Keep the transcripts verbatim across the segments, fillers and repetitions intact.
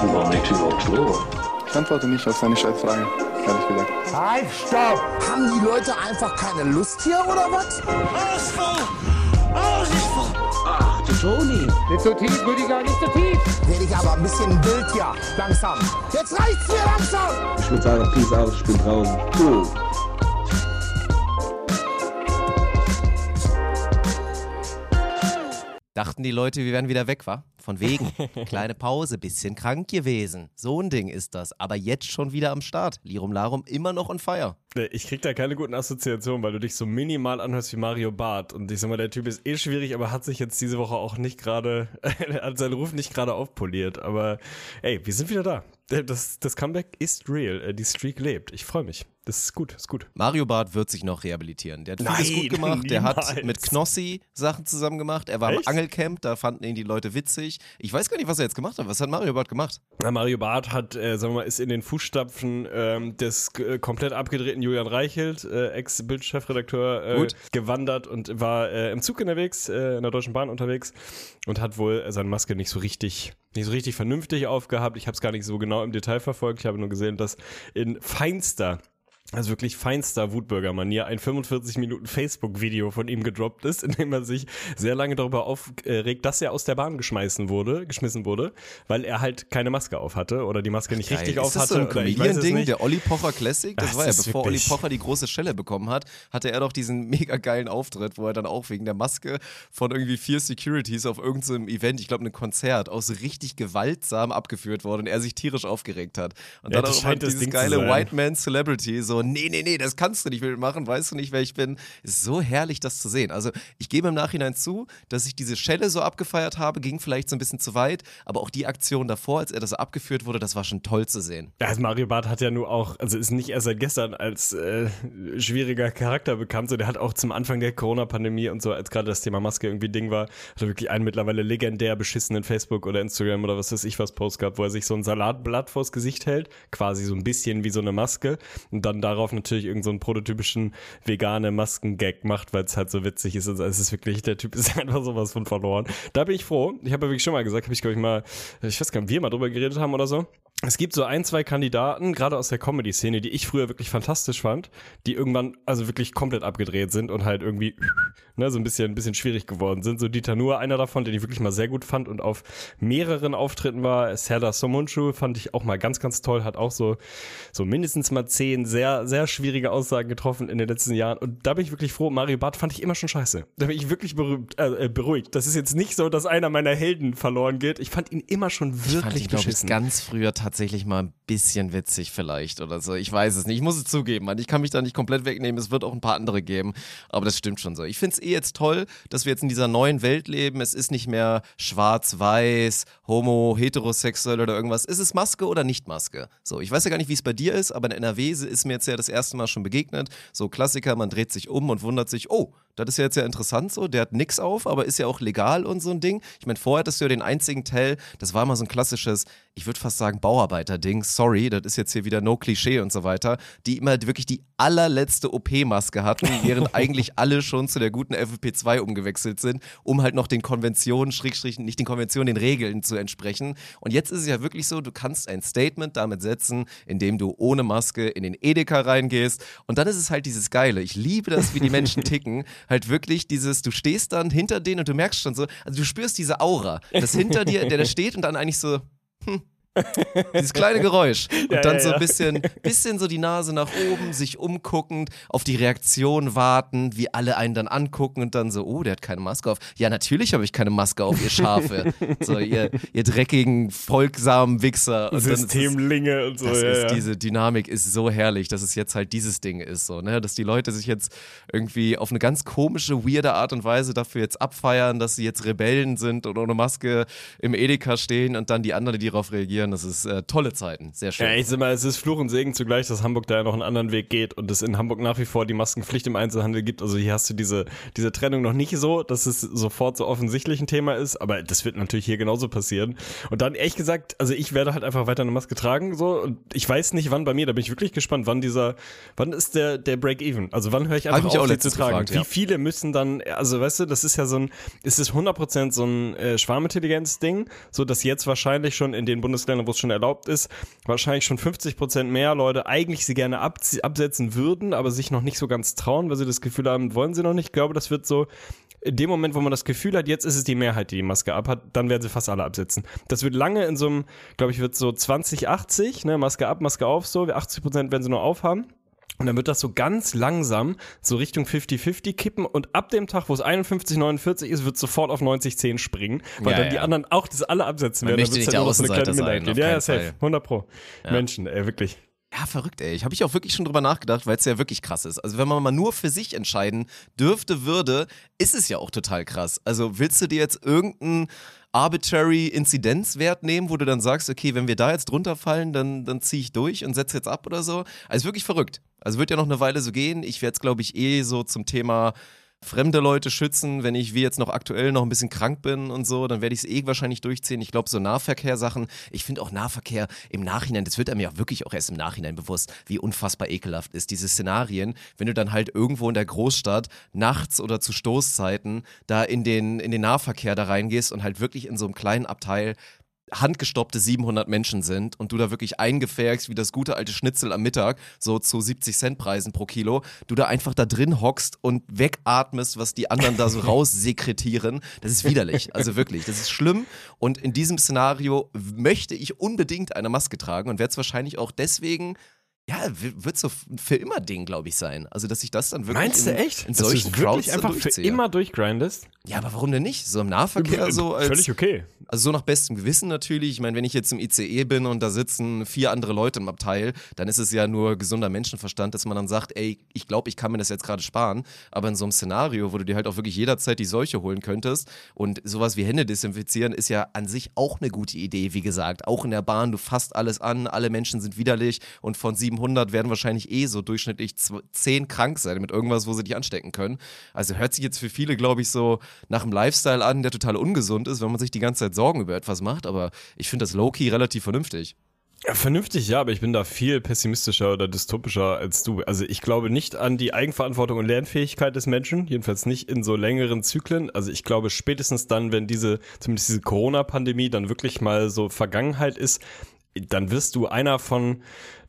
Warum liegt die überhaupt so? Ich antworte nicht auf seine Scheißfragen, ehrlich gesagt. Halt, stopp! Haben die Leute einfach keine Lust hier, oder was? Ausfall! Ausfall! Ach, du Toni! Nicht so tief, Rüdiger, nicht so tief! Werde ich aber ein bisschen wild hier, langsam. Jetzt reicht's mir langsam! Ich würde sagen, peace out, ich bin draußen. Cool. Dachten die Leute, wir wären wieder weg, wa? Von wegen. Kleine Pause, bisschen krank gewesen. So ein Ding ist das. Aber jetzt schon wieder am Start. Lirum Larum immer noch on fire. Ich krieg da keine guten Assoziationen, weil du dich so minimal anhörst wie Mario Barth. Und ich sag mal, der Typ ist eh schwierig, aber hat sich jetzt diese Woche auch nicht gerade, hat seinen Ruf nicht gerade aufpoliert. Aber ey, wir sind wieder da. Das, das Comeback ist real. Die Streak lebt. Ich freue mich. Das ist gut, ist gut. Mario Barth wird sich noch rehabilitieren. Der hat Nein, vieles gut gemacht. Niemals. Der hat mit Knossi Sachen zusammen gemacht. Er war Echt? Im Angelcamp, da fanden ihn die Leute witzig. Ich weiß gar nicht, was er jetzt gemacht hat. Was hat Mario Barth gemacht? Na, Mario Barth hat, äh, sagen wir mal, ist in den Fußstapfen ähm, des äh, komplett abgedrehten Julian Reichelt, äh, Ex-Bild-Chefredakteur, äh, gewandert und war äh, im Zug unterwegs, äh, in der Deutschen Bahn unterwegs und hat wohl äh, seine Maske nicht so richtig, nicht so richtig vernünftig aufgehabt. Ich habe es gar nicht so genau im Detail verfolgt. Ich habe nur gesehen, dass in feinster Also wirklich feinster Wutbürgermanier, ein fünfundvierzig Minuten Facebook-Video von ihm gedroppt ist, in dem er sich sehr lange darüber aufregt, dass er aus der Bahn geschmissen wurde, geschmissen wurde, weil er halt keine Maske auf hatte oder die Maske nicht Geil. richtig ist auf das hatte. So ein ich weiß Ding, es nicht. Der Olli Pocher Classic, das, das war ja, bevor Olli Pocher die große Schelle bekommen hat, hatte er doch diesen mega geilen Auftritt, wo er dann auch wegen der Maske von irgendwie vier Securities auf irgendeinem Event, ich glaube einem Konzert, auch so richtig gewaltsam abgeführt wurde und er sich tierisch aufgeregt hat. Und ja, dann auch dieses Ding geile White Man Celebrity, so nee, nee, nee, das kannst du nicht mitmachen, weißt du nicht, wer ich bin. Ist so herrlich, das zu sehen. Also ich gebe im Nachhinein zu, dass ich diese Schelle so abgefeiert habe, ging vielleicht so ein bisschen zu weit, aber auch die Aktion davor, als er das abgeführt wurde, das war schon toll zu sehen. Ja, also Mario Barth hat ja nur auch, also ist nicht erst seit gestern als äh, schwieriger Charakter bekannt, so der hat auch zum Anfang der Corona-Pandemie und so, als gerade das Thema Maske irgendwie Ding war, hat er wirklich einen mittlerweile legendär beschissenen Facebook oder Instagram oder was weiß ich was Post gehabt, wo er sich so ein Salatblatt vors Gesicht hält, quasi so ein bisschen wie so eine Maske und dann darauf natürlich irgend so einen prototypischen vegane Masken-Gag macht, weil es halt so witzig ist. Also es ist wirklich, der Typ ist einfach sowas von verloren. Da bin ich froh. Ich habe ja wirklich schon mal gesagt, habe ich glaube ich mal, ich weiß gar nicht, wir mal drüber geredet haben oder so. Es gibt so ein, zwei Kandidaten, gerade aus der Comedy-Szene, die ich früher wirklich fantastisch fand, die irgendwann also wirklich komplett abgedreht sind und halt irgendwie ne, so ein bisschen, ein bisschen schwierig geworden sind. So Dieter Nuhr, einer davon, den ich wirklich mal sehr gut fand und auf mehreren Auftritten war. Serdar Somuncu fand ich auch mal ganz, ganz toll, hat auch so, so mindestens mal zehn sehr, sehr schwierige Aussagen getroffen in den letzten Jahren. Und da bin ich wirklich froh, Mario Barth fand ich immer schon scheiße. Da bin ich wirklich berühmt, äh, beruhigt. Das ist jetzt nicht so, dass einer meiner Helden verloren geht. Ich fand ihn immer schon wirklich ich fand ihn, beschissen. Glaub ich, ganz früher tatsächlich. Tatsächlich mal ein bisschen witzig vielleicht oder so. Ich weiß es nicht. Ich muss es zugeben, Mann. Ich kann mich da nicht komplett wegnehmen. Es wird auch ein paar andere geben. Aber das stimmt schon so. Ich finde es eh jetzt toll, dass wir jetzt in dieser neuen Welt leben. Es ist nicht mehr schwarz-weiß, homo, heterosexuell oder irgendwas. Ist es Maske oder nicht Maske? So, ich weiß ja gar nicht, wie es bei dir ist, aber in N R W ist mir jetzt ja das erste Mal schon begegnet. So Klassiker, man dreht sich um und wundert sich, oh, das ist ja jetzt ja interessant so, der hat nix auf, aber ist ja auch legal und so ein Ding. Ich meine, vorher hattest du ja den einzigen Tell, das war mal so ein klassisches, ich würde fast sagen Bauarbeiter-Ding, sorry, das ist jetzt hier wieder no Klischee und so weiter, die immer wirklich die allerletzte O P-Maske hatten, während eigentlich alle schon zu der guten F F P zwei umgewechselt sind, um halt noch den Konventionen, Schrägstrich, nicht den Konventionen, den Regeln zu entsprechen. Und jetzt ist es ja wirklich so, du kannst ein Statement damit setzen, indem du ohne Maske in den Edeka reingehst und dann ist es halt dieses Geile. Ich liebe das, wie die Menschen ticken, halt wirklich dieses, du stehst dann hinter denen und du merkst schon so, also du spürst diese Aura, das hinter dir, der da steht und dann eigentlich so, hm, dieses kleine Geräusch und ja, dann ja, so ein bisschen, bisschen so die Nase nach oben, sich umguckend, auf die Reaktion warten, wie alle einen dann angucken und dann so, oh, der hat keine Maske auf. Ja, natürlich habe ich keine Maske auf, ihr Schafe. So, ihr, ihr dreckigen, folgsamen Wichser. Und Systemlinge und so. Das ja, ist, ja. Diese Dynamik ist so herrlich, dass es jetzt halt dieses Ding ist, so, ne? Dass die Leute sich jetzt irgendwie auf eine ganz komische, weirde Art und Weise dafür jetzt abfeiern, dass sie jetzt Rebellen sind und ohne Maske im Edeka stehen und dann die anderen, die darauf reagieren. Das ist äh, tolle Zeiten, sehr schön. Ja, ich sag mal, es ist Fluch und Segen zugleich, dass Hamburg da ja noch einen anderen Weg geht und es in Hamburg nach wie vor die Maskenpflicht im Einzelhandel gibt. Also hier hast du diese, diese Trennung noch nicht so, dass es sofort so offensichtlich ein Thema ist, aber das wird natürlich hier genauso passieren. Und dann ehrlich gesagt, also ich werde halt einfach weiter eine Maske tragen so und ich weiß nicht, wann bei mir, da bin ich wirklich gespannt, wann dieser, wann ist der, der Break-Even? Also wann höre ich einfach auf, sie zu tragen? Gefragt, ja. Wie viele müssen dann, also weißt du, das ist ja so ein, ist es hundert Prozent so ein äh, Schwarmintelligenz-Ding, so dass jetzt wahrscheinlich schon in den Bundesländern Ländern, wo es schon erlaubt ist, wahrscheinlich schon fünfzig Prozent mehr Leute eigentlich sie gerne abzie- absetzen würden, aber sich noch nicht so ganz trauen, weil sie das Gefühl haben, wollen sie noch nicht. Ich glaube, das wird so, in dem Moment, wo man das Gefühl hat, jetzt ist es die Mehrheit, die die Maske abhat, dann werden sie fast alle absetzen. Das wird lange in so einem, glaube ich, wird so zwanzig achtzig, ne, Maske ab, Maske auf, so, achtzig Prozent werden sie nur aufhaben. Und dann wird das so ganz langsam so Richtung fünfzig fünfzig kippen und ab dem Tag, wo es einundfünfzig neunundvierzig ist, wird es sofort auf neunzig zehn springen, weil ja, dann ja. die anderen auch das alle absetzen man werden. Dann wird es ja nur so eine kleine Minderheit geben. Ja, ja, safe. hundert Pro. Ja. Menschen, ey, wirklich. Ja, verrückt, ey. Habe ich auch wirklich schon drüber nachgedacht, weil es ja wirklich krass ist. Also wenn man mal nur für sich entscheiden dürfte, würde, ist es ja auch total krass. Also willst du dir jetzt irgendeinen arbitrary Inzidenzwert nehmen, wo du dann sagst, okay, wenn wir da jetzt drunter fallen, dann, dann ziehe ich durch und setze jetzt ab oder so? Also wirklich verrückt. Also wird ja noch eine Weile so gehen. Ich werde es, glaube ich, eh so zum Thema fremde Leute schützen, wenn ich wie jetzt noch aktuell noch ein bisschen krank bin und so, dann werde ich es eh wahrscheinlich durchziehen. Ich glaube, so Nahverkehrsachen, ich finde auch Nahverkehr im Nachhinein, das wird einem ja wirklich auch erst im Nachhinein bewusst, wie unfassbar ekelhaft ist, diese Szenarien, wenn du dann halt irgendwo in der Großstadt nachts oder zu Stoßzeiten da in den, in den Nahverkehr da reingehst und halt wirklich in so einem kleinen Abteil handgestoppte siebenhundert Menschen sind und du da wirklich eingefärgst, wie das gute alte Schnitzel am Mittag, so zu siebzig Cent Preisen pro Kilo, du da einfach da drin hockst und wegatmest, was die anderen da so raussekretieren. Das ist widerlich, also wirklich, das ist schlimm und in diesem Szenario möchte ich unbedingt eine Maske tragen und werde es wahrscheinlich auch deswegen, ja, wird so für immer Ding, glaube ich, sein. Also, dass ich das dann wirklich Meinst in, du echt? in solchen dass du Crowds wirklich einfach für immer durchgrindest? Ja, aber warum denn nicht? So im Nahverkehr B- so als... Völlig okay. Also so nach bestem Gewissen natürlich. Ich meine, wenn ich jetzt im I C E bin und da sitzen vier andere Leute im Abteil, dann ist es ja nur gesunder Menschenverstand, dass man dann sagt, ey, ich glaube, ich kann mir das jetzt gerade sparen. Aber in so einem Szenario, wo du dir halt auch wirklich jederzeit die Seuche holen könntest und sowas wie Hände desinfizieren, ist ja an sich auch eine gute Idee, wie gesagt. Auch in der Bahn, du fasst alles an, alle Menschen sind widerlich und von sieben hundert werden wahrscheinlich eh so durchschnittlich zehn krank sein mit irgendwas, wo sie dich anstecken können. Also hört sich jetzt für viele, glaube ich, so nach einem Lifestyle an, der total ungesund ist, wenn man sich die ganze Zeit Sorgen über etwas macht. Aber ich finde das low-key relativ vernünftig. Ja, vernünftig, ja, aber ich bin da viel pessimistischer oder dystopischer als du. Also ich glaube nicht an die Eigenverantwortung und Lernfähigkeit des Menschen, jedenfalls nicht in so längeren Zyklen. Also ich glaube spätestens dann, wenn diese, zumindest diese Corona-Pandemie dann wirklich mal so Vergangenheit ist, dann wirst du einer von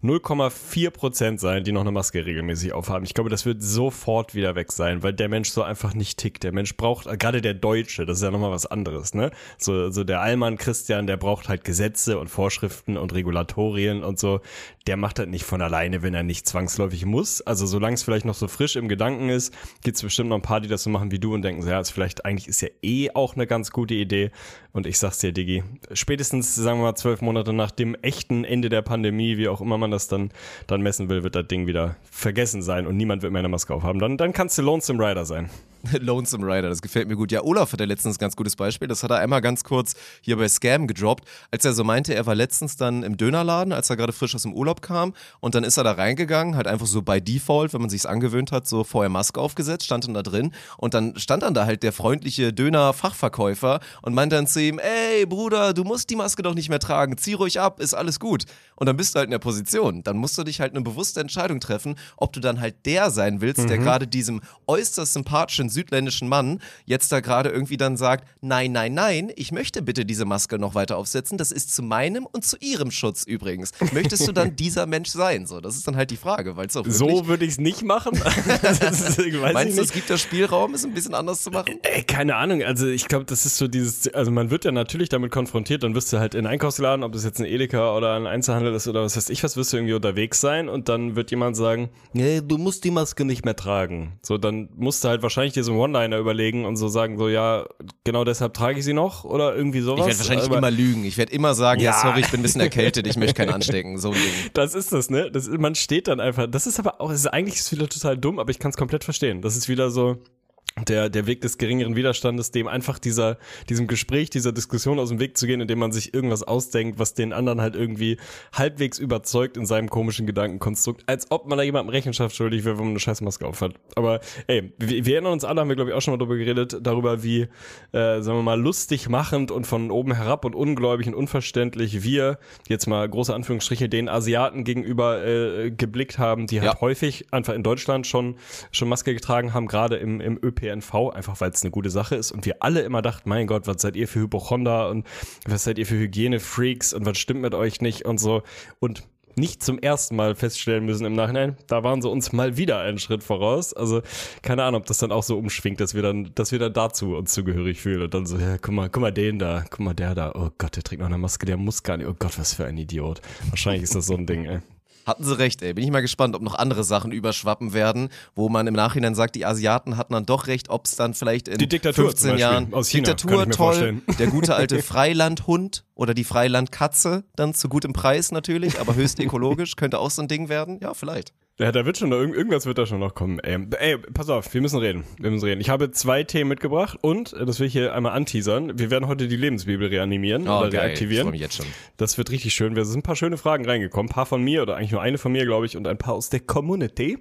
null Komma vier Prozent sein, die noch eine Maske regelmäßig aufhaben. Ich glaube, das wird sofort wieder weg sein, weil der Mensch so einfach nicht tickt. Der Mensch braucht, gerade der Deutsche, das ist ja nochmal was anderes, ne? So, so der Allmann Christian, der braucht halt Gesetze und Vorschriften und Regulatorien und so. Der macht das nicht von alleine, wenn er nicht zwangsläufig muss. Also solange es vielleicht noch so frisch im Gedanken ist, gibt es bestimmt noch ein paar, die das so machen wie du und denken, ja, ist vielleicht eigentlich ist ja eh auch eine ganz gute Idee. Und ich sag's dir, Diggi, spätestens, sagen wir mal, zwölf Monate nach dem echten Ende der Pandemie, wie auch immer man das dann, dann messen will, wird das Ding wieder vergessen sein und niemand wird mehr eine Maske aufhaben. Dann, dann kannst du Lonesome Rider sein. Lonesome Rider, das gefällt mir gut. Ja, Olaf hat ja letztens ein ganz gutes Beispiel. Das hat er einmal ganz kurz hier bei Scam gedroppt, als er so meinte, er war letztens dann im Dönerladen, als er gerade frisch aus dem Urlaub kam und dann ist er da reingegangen, halt einfach so bei Default, wenn man sich's angewöhnt hat, so vorher Maske aufgesetzt, stand dann da drin und dann stand dann da halt der freundliche Döner-Fachverkäufer und meinte dann zu ihm, ey Bruder, du musst die Maske doch nicht mehr tragen, zieh ruhig ab, ist alles gut. Und dann bist du halt in der Position, dann musst du dich halt eine bewusste Entscheidung treffen, ob du dann halt der sein willst, mhm. der gerade diesem äußerst sympathischen südländischen Mann jetzt da gerade irgendwie dann sagt, nein, nein, nein, ich möchte bitte diese Maske noch weiter aufsetzen, das ist zu meinem und zu ihrem Schutz übrigens. Möchtest du dann dieser Mensch sein? So, das ist dann halt die Frage, weil es auch wirklich so würde ich es nicht machen. das ist, weiß Meinst ich du, es gibt da Spielraum, es ein bisschen anders zu machen? Ey, keine Ahnung, also ich glaube, das ist so dieses, also man wird ja natürlich damit konfrontiert, dann wirst du halt in einen Einkaufsladen, ob das jetzt ein Edeka oder ein Einzelhandel ist oder was weiß ich was, wirst du irgendwie unterwegs sein und dann wird jemand sagen, nee, du musst die Maske nicht mehr tragen. So, dann musst du halt wahrscheinlich diesen One-Liner überlegen und so sagen, so ja, genau deshalb trage ich sie noch oder irgendwie sowas. Ich werde wahrscheinlich Aber immer lügen. Ich werde immer sagen, ja. ja, sorry, ich bin ein bisschen erkältet, ich möchte keinen anstecken. So ein Ding. Das ist das, ne? Das, man steht dann einfach. Das ist aber auch, das ist, eigentlich ist es wieder total dumm, aber ich kann es komplett verstehen. Das ist wieder so der der Weg des geringeren Widerstandes, dem einfach dieser diesem Gespräch, dieser Diskussion aus dem Weg zu gehen, indem man sich irgendwas ausdenkt, was den anderen halt irgendwie halbwegs überzeugt in seinem komischen Gedankenkonstrukt, als ob man da jemandem Rechenschaft schuldig wäre, wenn man eine Scheißmaske aufhat. Aber ey, wir, wir erinnern uns alle, haben wir glaube ich auch schon mal darüber geredet, darüber wie, äh, sagen wir mal, lustig machend und von oben herab und ungläubig und unverständlich wir, jetzt mal große Anführungsstriche, den Asiaten gegenüber äh, geblickt haben, die halt ja. häufig einfach in Deutschland schon schon Maske getragen haben, gerade im, im ÖP P N V, einfach weil es eine gute Sache ist und wir alle immer dachten, mein Gott, was seid ihr für Hypochonder und was seid ihr für Hygienefreaks und was stimmt mit euch nicht und so, und nicht zum ersten Mal feststellen müssen im Nachhinein, da waren sie uns mal wieder einen Schritt voraus. Also keine Ahnung, ob das dann auch so umschwingt, dass wir dann, dass wir dann dazu uns zugehörig fühlen und dann so, ja, guck mal, guck mal den da, guck mal der da, oh Gott, der trägt noch eine Maske, der muss gar nicht, oh Gott, was für ein Idiot. Wahrscheinlich ist das so ein Ding, ey. Hatten sie recht, ey. Bin ich mal gespannt, ob noch andere Sachen überschwappen werden, wo man im Nachhinein sagt, die Asiaten hatten dann doch recht, ob es dann vielleicht in fünfzehn Jahren aus China, Diktatur, toll, der gute alte Freilandhund oder die Freilandkatze, dann zu gutem Preis natürlich, aber höchst ökologisch, könnte auch so ein Ding werden, ja, vielleicht. Ja, da wird schon noch, irgendwas wird da schon noch kommen. Ey, ey, pass auf, wir müssen reden, wir müssen reden. Ich habe zwei Themen mitgebracht und, das will ich hier einmal anteasern, wir werden heute die Lebensbibel reanimieren oh, oder geil, reaktivieren. Ich freue mich jetzt schon. Das wird richtig schön. Es sind ein paar schöne Fragen reingekommen, ein paar von mir oder eigentlich nur eine von mir, glaube ich, und ein paar aus der Community.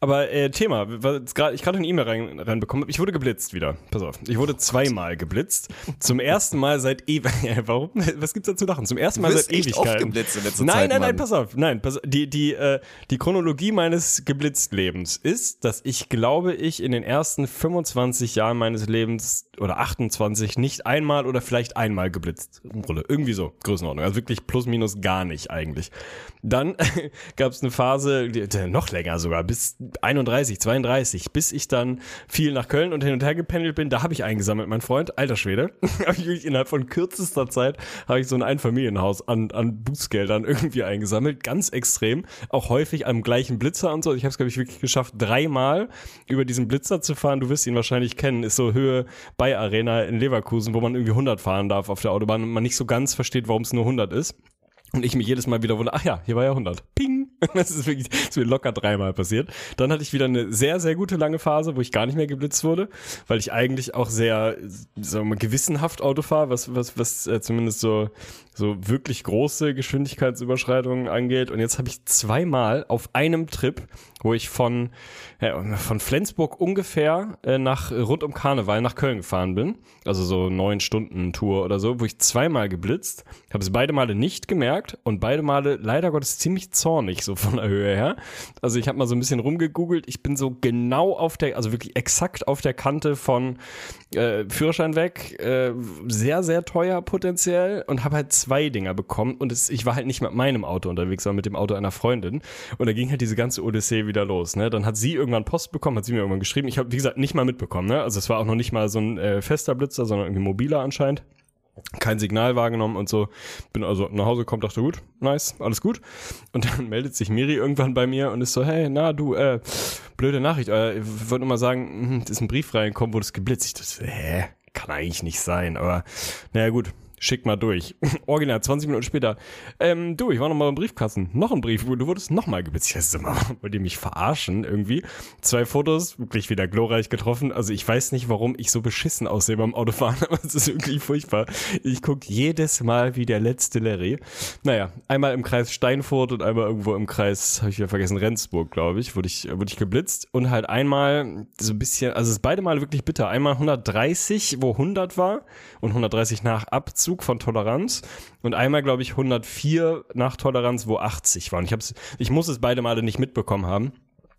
Aber äh, Thema, was grad, ich gerade eine E-Mail rein, reinbekommen habe, ich wurde geblitzt wieder. Pass auf, ich wurde oh, zweimal Gott. geblitzt. Zum ersten Mal seit Ewigkeiten. Warum? Was gibt's da zu lachen? Zum ersten Mal seit Ewigkeiten. Du bist echt oft geblitzt in letzter Zeit, Mann. Nein, nein, nein, pass auf. Nein, pass, die, die, äh, die Chronologie meines Geblitztlebens ist, dass ich glaube ich in den ersten fünfundzwanzig Jahren meines Lebens oder achtundzwanzig nicht einmal oder vielleicht einmal geblitzt wurde. Irgendwie so, Größenordnung. Also wirklich plus minus gar nicht eigentlich. Dann gab es eine Phase, die, die, noch länger sogar, bis einunddreißig, zweiunddreißig, bis ich dann viel nach Köln und hin und her gependelt bin. Da habe ich eingesammelt, mein Freund, alter Schwede. Innerhalb von kürzester Zeit habe ich so ein Einfamilienhaus an, an Bußgeldern irgendwie eingesammelt. Ganz extrem, auch häufig am gleichen Blitzer und so. Ich habe es, glaube ich, wirklich geschafft, dreimal über diesen Blitzer zu fahren. Du wirst ihn wahrscheinlich kennen. Ist so Höhe bei Arena in Leverkusen, wo man irgendwie hundert fahren darf auf der Autobahn und man nicht so ganz versteht, warum es nur hundert ist. Und ich mich jedes Mal wieder wundere, ach ja, hier war ja hundert. Ping! Das ist wirklich, das ist mir locker dreimal passiert. Dann hatte ich wieder eine sehr, sehr gute lange Phase, wo ich gar nicht mehr geblitzt wurde, weil ich eigentlich auch sehr, sagen wir mal, gewissenhaft Auto fahre, was, was, was äh, zumindest so, so wirklich große Geschwindigkeitsüberschreitungen angeht. Und jetzt habe ich zweimal auf einem Trip, wo ich von, ja, von Flensburg ungefähr äh, nach, rund um Karneval nach Köln gefahren bin. Also so neun Stunden Tour oder so, wo ich zweimal geblitzt, habe es beide Male nicht gemerkt. Und beide Male, leider Gottes, ziemlich zornig, so von der Höhe her. Also ich habe mal so ein bisschen rumgegoogelt. Ich bin so genau auf der, also wirklich exakt auf der Kante von äh, Führerschein weg. Äh, sehr, sehr teuer potenziell. Und habe halt zwei Dinger bekommen. Und es, ich war halt nicht mit meinem Auto unterwegs, sondern mit dem Auto einer Freundin. Und da ging halt diese ganze Odyssee wieder los. Ne? Dann hat sie irgendwann Post bekommen, hat sie mir irgendwann geschrieben. Ich habe, wie gesagt, nicht mal mitbekommen. Ne? Also es war auch noch nicht mal so ein äh, fester Blitzer, sondern irgendwie mobiler anscheinend. Kein Signal wahrgenommen und so. Bin also nach Hause gekommen, dachte, gut, nice, alles gut. Und dann meldet sich Miri irgendwann bei mir und ist so, hey, na, du, äh, blöde Nachricht. Äh, ich würde nur mal sagen, es ist ein Brief reingekommen, wurde es geblitzt. Ich dachte, hä, kann eigentlich nicht sein, aber naja, gut. Schick mal durch. Original, zwanzig Minuten später. Ähm, du, ich war nochmal im Briefkasten. Noch ein Brief. Du wurdest nochmal geblitzt. Ich dachte, wollt ihr mich verarschen irgendwie? Zwei Fotos, wirklich wieder glorreich getroffen. Also ich weiß nicht, warum ich so beschissen aussehe beim Autofahren, aber es ist wirklich furchtbar. Ich gucke jedes Mal wie der letzte Larry. Naja, einmal im Kreis Steinfurt und einmal irgendwo im Kreis, habe ich wieder vergessen, Rendsburg, glaube ich, wurde ich, wurde ich geblitzt. Und halt einmal so ein bisschen, also es ist beide Mal wirklich bitter. Einmal hundertdreißig, wo hundert war und hundertdreißig nach Abzug von Toleranz und einmal, glaube ich, hundertvier nach Toleranz, wo achtzig war. Und ich hab's, ich muss es beide Male nicht mitbekommen haben,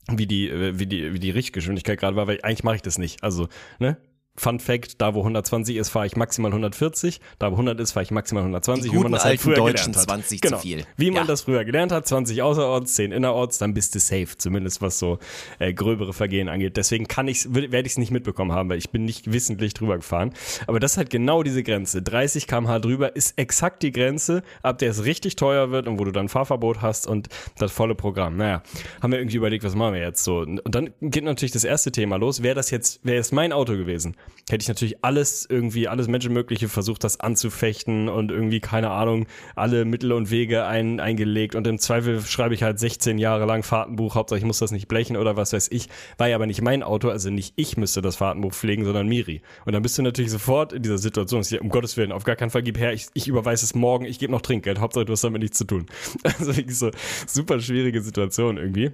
wie die, wie die, wie die Richtgeschwindigkeit gerade war, weil eigentlich mache ich das nicht. Also, ne? Fun Fact, da wo hundertzwanzig ist, fahre ich maximal hundertvierzig, da wo hundert ist, fahre ich maximal hundertzwanzig, die wie man das halt früher Deutschen gelernt hat. zwanzig genau. Zu viel. Wie ja. man das früher gelernt hat, zwanzig außerorts, zehn innerorts, dann bist du safe, zumindest was so äh, gröbere Vergehen angeht. Deswegen kann ich's, werde ich es nicht mitbekommen haben, weil ich bin nicht wissentlich drüber gefahren. Aber das ist halt genau diese Grenze. dreißig Kilometer pro Stunde drüber ist exakt die Grenze, ab der es richtig teuer wird und wo du dann Fahrverbot hast und das volle Programm. Naja, haben wir irgendwie überlegt, was machen wir jetzt so? Und dann geht natürlich das erste Thema los. Wäre das jetzt, wäre es mein Auto gewesen? Hätte ich natürlich alles irgendwie, alles Menschenmögliche versucht, das anzufechten und irgendwie, keine Ahnung, alle Mittel und Wege ein, eingelegt und im Zweifel schreibe ich halt sechzehn Jahre lang Fahrtenbuch, Hauptsache ich muss das nicht blechen oder was weiß ich, war ja aber nicht mein Auto, also nicht ich müsste das Fahrtenbuch pflegen, sondern Miri. Und dann bist du natürlich sofort in dieser Situation, um Gottes Willen, auf gar keinen Fall, gib her, ich, ich überweise es morgen, ich gebe noch Trinkgeld, Hauptsache du hast damit nichts zu tun. Also wirklich so super schwierige Situation irgendwie.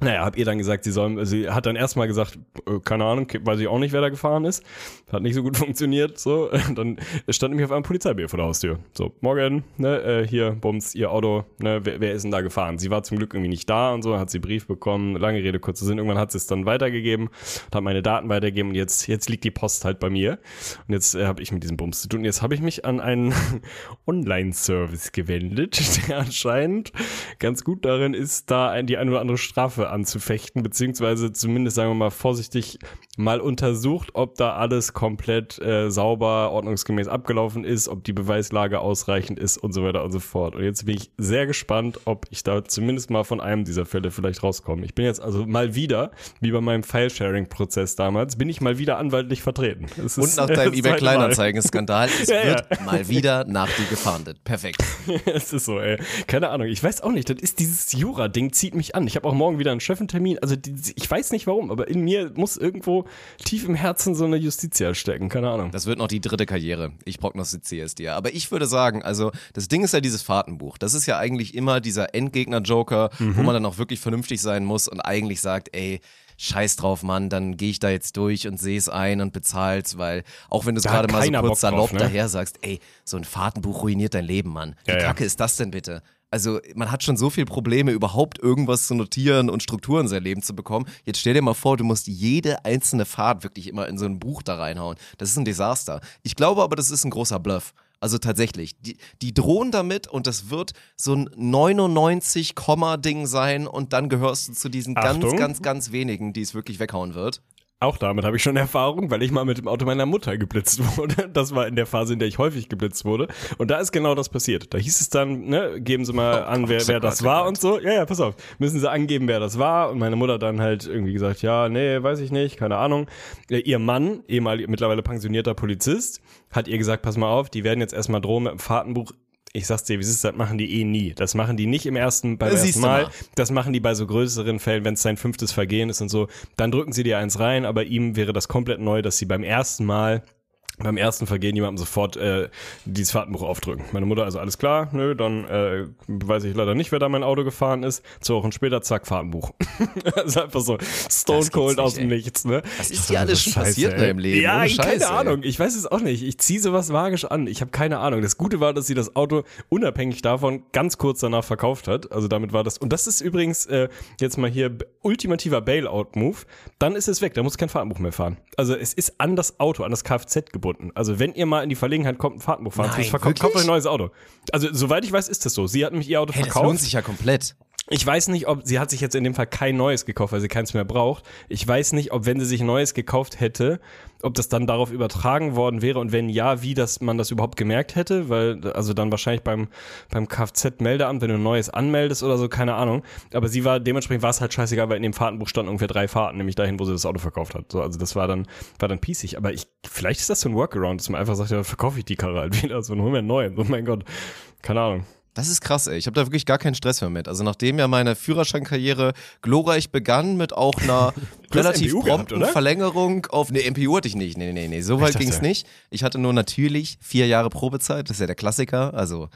Naja, hab ihr dann gesagt, sie sollen, sie hat dann erstmal gesagt, keine Ahnung, weiß ich auch nicht, wer da gefahren ist. Hat nicht so gut funktioniert, so. Dann stand nämlich auf einem Polizeibier vor der Haustür. So, morgen, ne, äh, hier, Bums, ihr Auto, ne, wer, wer ist denn da gefahren? Sie war zum Glück irgendwie nicht da und so, hat sie einen Brief bekommen, lange Rede, kurzer Sinn. Irgendwann hat sie es dann weitergegeben, hat meine Daten weitergegeben und jetzt, jetzt liegt die Post halt bei mir. Und jetzt äh, habe ich mit diesem Bums zu tun. Und jetzt habe ich mich an einen Online-Service gewendet, der anscheinend ganz gut darin ist, da ein, die ein oder andere Strafe anzufechten, beziehungsweise zumindest, sagen wir mal, vorsichtig mal untersucht, ob da alles komplett äh, sauber, ordnungsgemäß abgelaufen ist, ob die Beweislage ausreichend ist und so weiter und so fort. Und jetzt bin ich sehr gespannt, ob ich da zumindest mal von einem dieser Fälle vielleicht rauskomme. Ich bin jetzt also mal wieder, wie bei meinem File-Sharing-Prozess damals, bin ich mal wieder anwaltlich vertreten. Es und ist, nach deinem eBay-Kleinanzeigen-Skandal, es ja, wird ja. mal wieder nach dir gefahndet. Perfekt. Es ist so, ey. Keine Ahnung. Ich weiß auch nicht. Das ist dieses Jura-Ding, zieht mich an. Ich habe auch morgen wieder einen Chefentermin, also die, ich weiß nicht warum, aber in mir muss irgendwo tief im Herzen so eine Justitia stecken, keine Ahnung. Das wird noch die dritte Karriere, ich prognostiziere es dir, aber ich würde sagen, also das Ding ist ja dieses Fahrtenbuch, das ist ja eigentlich immer dieser Endgegner-Joker, mhm. wo man dann auch wirklich vernünftig sein muss und eigentlich sagt, ey, scheiß drauf, Mann, dann gehe ich da jetzt durch und sehe es ein und bezahl's, weil auch wenn du es gerade mal so kurz salopp ne? daher sagst, ey, so ein Fahrtenbuch ruiniert dein Leben, Mann. Wie ja, kacke ja. ist das denn bitte? Also man hat schon so viele Probleme, überhaupt irgendwas zu notieren und Strukturen in sein Leben zu bekommen. Jetzt stell dir mal vor, du musst jede einzelne Fahrt wirklich immer in so ein Buch da reinhauen. Das ist ein Desaster. Ich glaube aber, das ist ein großer Bluff. Also tatsächlich, die, die drohen damit und das wird so ein neunundneunzig-Komma-Ding sein und dann gehörst du zu diesen Achtung. ganz, ganz, ganz wenigen, die es wirklich weghauen wird. Auch damit habe ich schon Erfahrung, weil ich mal mit dem Auto meiner Mutter geblitzt wurde. Das war in der Phase, in der ich häufig geblitzt wurde. Und da ist genau das passiert. Da hieß es dann, ne, geben Sie mal oh, an, Gott, wer, wer das war und so. Ja, ja, pass auf. Müssen Sie angeben, wer das war. Und meine Mutter dann halt irgendwie gesagt, ja, nee, weiß ich nicht, keine Ahnung. Ihr Mann, ehemalig, mittlerweile pensionierter Polizist, hat ihr gesagt, pass mal auf, die werden jetzt erstmal drohen mit dem Fahrtenbuch. Ich sag's dir, wie es ist, das machen die eh nie. Das machen die nicht im ersten, beim ersten Mal. mal. Das machen die bei so größeren Fällen, wenn es sein fünftes Vergehen ist und so. Dann drücken sie dir eins rein, aber ihm wäre das komplett neu, dass sie beim ersten Mal, beim ersten Vergehen jemandem sofort äh, dieses Fahrtenbuch aufdrücken. Meine Mutter, also alles klar, nö, dann äh, weiß ich leider nicht, wer da mein Auto gefahren ist. Zwei Wochen später, zack, Fahrtenbuch. Das ist einfach so Stone Cold aus dem Nichts, ne? Was ist dir alles schon passiert in deinem Leben? Ja, keine Ahnung, ich weiß es auch nicht. Ich ziehe sowas magisch an, ich habe keine Ahnung. Das Gute war, dass sie das Auto unabhängig davon ganz kurz danach verkauft hat. Also damit war das, und das ist übrigens äh, jetzt mal hier ultimativer Bailout-Move. Dann ist es weg, da muss kein Fahrtenbuch mehr fahren. Also es ist an das Auto, an das Kfz gebunden. Also wenn ihr mal in die Verlegenheit kommt, ein Fahrtenbuch fahren zu verkaufen, kauft euch ein neues Auto. Also soweit ich weiß, ist das so. Sie hat nämlich ihr Auto hey, verkauft. Das lohnt sich ja komplett. Ich weiß nicht, ob, sie hat sich jetzt in dem Fall kein neues gekauft, weil sie keins mehr braucht. Ich weiß nicht, ob, wenn sie sich neues gekauft hätte, ob das dann darauf übertragen worden wäre und wenn ja, wie das, man das überhaupt gemerkt hätte, weil, also dann wahrscheinlich beim, beim Kfz-Meldeamt, wenn du ein neues anmeldest oder so, keine Ahnung. Aber sie war, dementsprechend war es halt scheißegal, weil in dem Fahrtenbuch standen ungefähr drei Fahrten, nämlich dahin, wo sie das Auto verkauft hat. So, also das war dann, war dann pießig. Aber ich, vielleicht ist das so ein Workaround, dass man einfach sagt, ja, verkaufe ich die Karre halt wieder, so, also, hol mir einen neuen. Oh mein Gott. Keine Ahnung. Das ist krass, ey. Ich habe da wirklich gar keinen Stress mehr mit. Also nachdem ja meine Führerscheinkarriere glorreich begann mit auch einer relativ prompten gehabt, Verlängerung auf... Nee, M P U hatte ich nicht. Nee, nee, nee. So weit ging's ja. nicht. Ich hatte nur natürlich vier Jahre Probezeit. Das ist ja der Klassiker. Also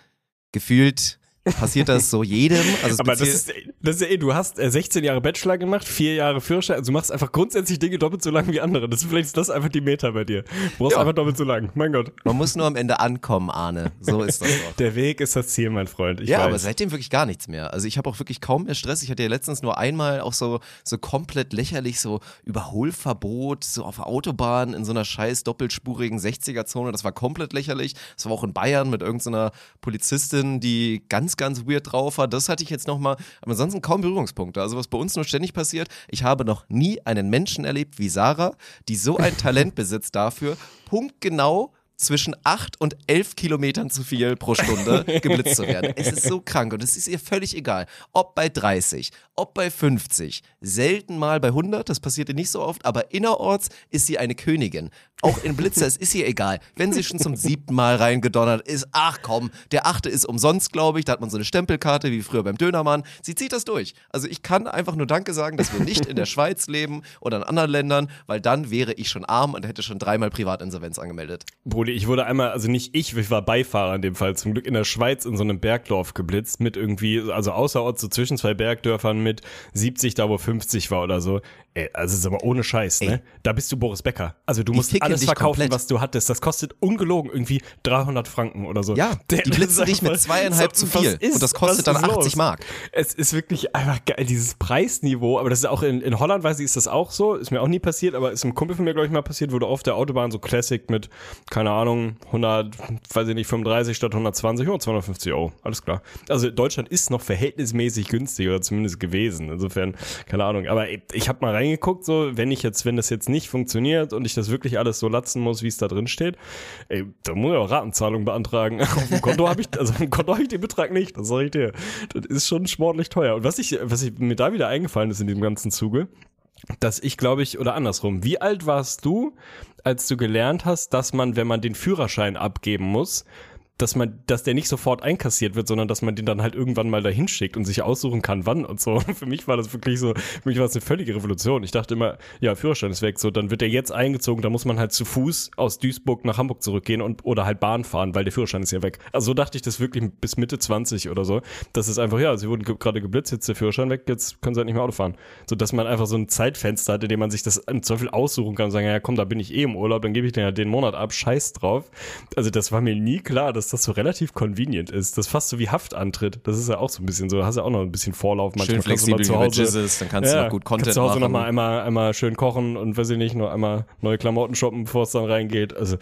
gefühlt... Passiert das so jedem? Also aber das ist, das ist ja eh, du hast sechzehn Jahre Bachelor gemacht, vier Jahre Führerschein, also du machst einfach grundsätzlich Dinge doppelt so lang wie andere. Das ist vielleicht ist das einfach die Meta bei dir. Du brauchst ja. einfach doppelt so lang, mein Gott. Man muss nur am Ende ankommen, Arne. So ist das doch. Der Weg ist das Ziel, mein Freund. Ich ja, weiß. Aber seitdem wirklich gar nichts mehr. Also ich habe auch wirklich kaum mehr Stress. Ich hatte ja letztens nur einmal auch so, so komplett lächerlich so Überholverbot, so auf der Autobahn in so einer scheiß doppelspurigen sechziger-Zone. Das war komplett lächerlich. Das war auch in Bayern mit irgendeiner Polizistin, die ganz ganz weird drauf war, das hatte ich jetzt nochmal, aber ansonsten kaum Berührungspunkte, also was bei uns nur ständig passiert, ich habe noch nie einen Menschen erlebt wie Sarah, die so ein Talent besitzt dafür, punktgenau zwischen acht und elf Kilometern zu viel pro Stunde geblitzt zu werden. Es ist so krank und es ist ihr völlig egal, ob bei dreißig, ob bei fünfzig, selten mal bei hundert, das passiert ihr nicht so oft, aber innerorts ist sie eine Königin. Auch in Blitzer, es ist ihr egal. Wenn sie schon zum siebten Mal reingedonnert ist, ach komm, der achte ist umsonst, glaube ich, da hat man so eine Stempelkarte wie früher beim Dönermann, sie zieht das durch. Also ich kann einfach nur Danke sagen, dass wir nicht in der Schweiz leben oder in anderen Ländern, weil dann wäre ich schon arm und hätte schon dreimal Privatinsolvenz angemeldet. Bruder, Rudi, ich wurde einmal, also nicht ich, ich war Beifahrer in dem Fall, zum Glück in der Schweiz in so einem Bergdorf geblitzt mit irgendwie, also außerorts so zwischen zwei Bergdörfern mit siebzig, da wo fünfzig war oder so. Ey, also ist aber ohne Scheiß, Ey. ne? Da bist du Boris Becker. Also du musst alles verkaufen, komplett. was du hattest. Das kostet ungelogen irgendwie dreihundert Franken oder so. Ja, die blitzen dich mit zweieinhalb so, zu viel ist, und das kostet dann achtzig Mark. Es ist wirklich einfach geil, dieses Preisniveau, aber das ist auch in, in Holland, weiß ich, ist das auch so, ist mir auch nie passiert, aber ist einem Kumpel von mir, glaube ich, mal passiert, wurde auf der Autobahn so Classic mit, keine Ahnung, hundert, weiß ich nicht, fünfunddreißig statt hundertzwanzig, oh, zweihundertfünfzig Euro, alles klar. Also Deutschland ist noch verhältnismäßig günstig oder zumindest gewesen, insofern, keine Ahnung, aber ich habe mal reingeguckt, so, wenn ich jetzt, wenn das jetzt nicht funktioniert und ich das wirklich alles so latzen muss, wie es da drin steht, ey, da muss ich auch Ratenzahlung beantragen. Auf dem Konto habe ich, also auf dem Konto habe ich den Betrag nicht, das sage ich dir. Das ist schon sportlich teuer. Und was ich, was ich mir da wieder eingefallen ist in diesem ganzen Zuge, dass ich, glaube ich, oder andersrum, wie alt warst du, als du gelernt hast, dass man, wenn man den Führerschein abgeben muss, dass man, dass der nicht sofort einkassiert wird, sondern dass man den dann halt irgendwann mal dahin schickt und sich aussuchen kann, wann und so. Für mich war das wirklich so, für mich war es eine völlige Revolution. Ich dachte immer, ja, Führerschein ist weg, so, dann wird der jetzt eingezogen, dann muss man halt zu Fuß aus Duisburg nach Hamburg zurückgehen und oder halt Bahn fahren, weil der Führerschein ist ja weg. Also so dachte ich das wirklich bis Mitte zwanzig oder so. Das ist einfach, ja, sie wurden ge- gerade geblitzt, jetzt der Führerschein weg, jetzt können sie halt nicht mehr Auto fahren. So, dass man einfach so ein Zeitfenster hatte, in dem man sich das im Zweifel aussuchen kann und sagen, ja komm, da bin ich eh im Urlaub, dann gebe ich den ja den Monat ab, scheiß drauf. Also das war mir nie klar, dass das so relativ convenient ist. Das ist fast so wie Haftantritt. Das ist ja auch so ein bisschen so. Da hast du ja auch noch ein bisschen Vorlauf. Manchmal schön flexibel, zu Hause, ist, dann kannst ja, du noch gut Content kannst machen. Kannst zu Hause nochmal einmal, einmal schön kochen und weiß ich nicht, noch einmal neue Klamotten shoppen, bevor es dann reingeht. Also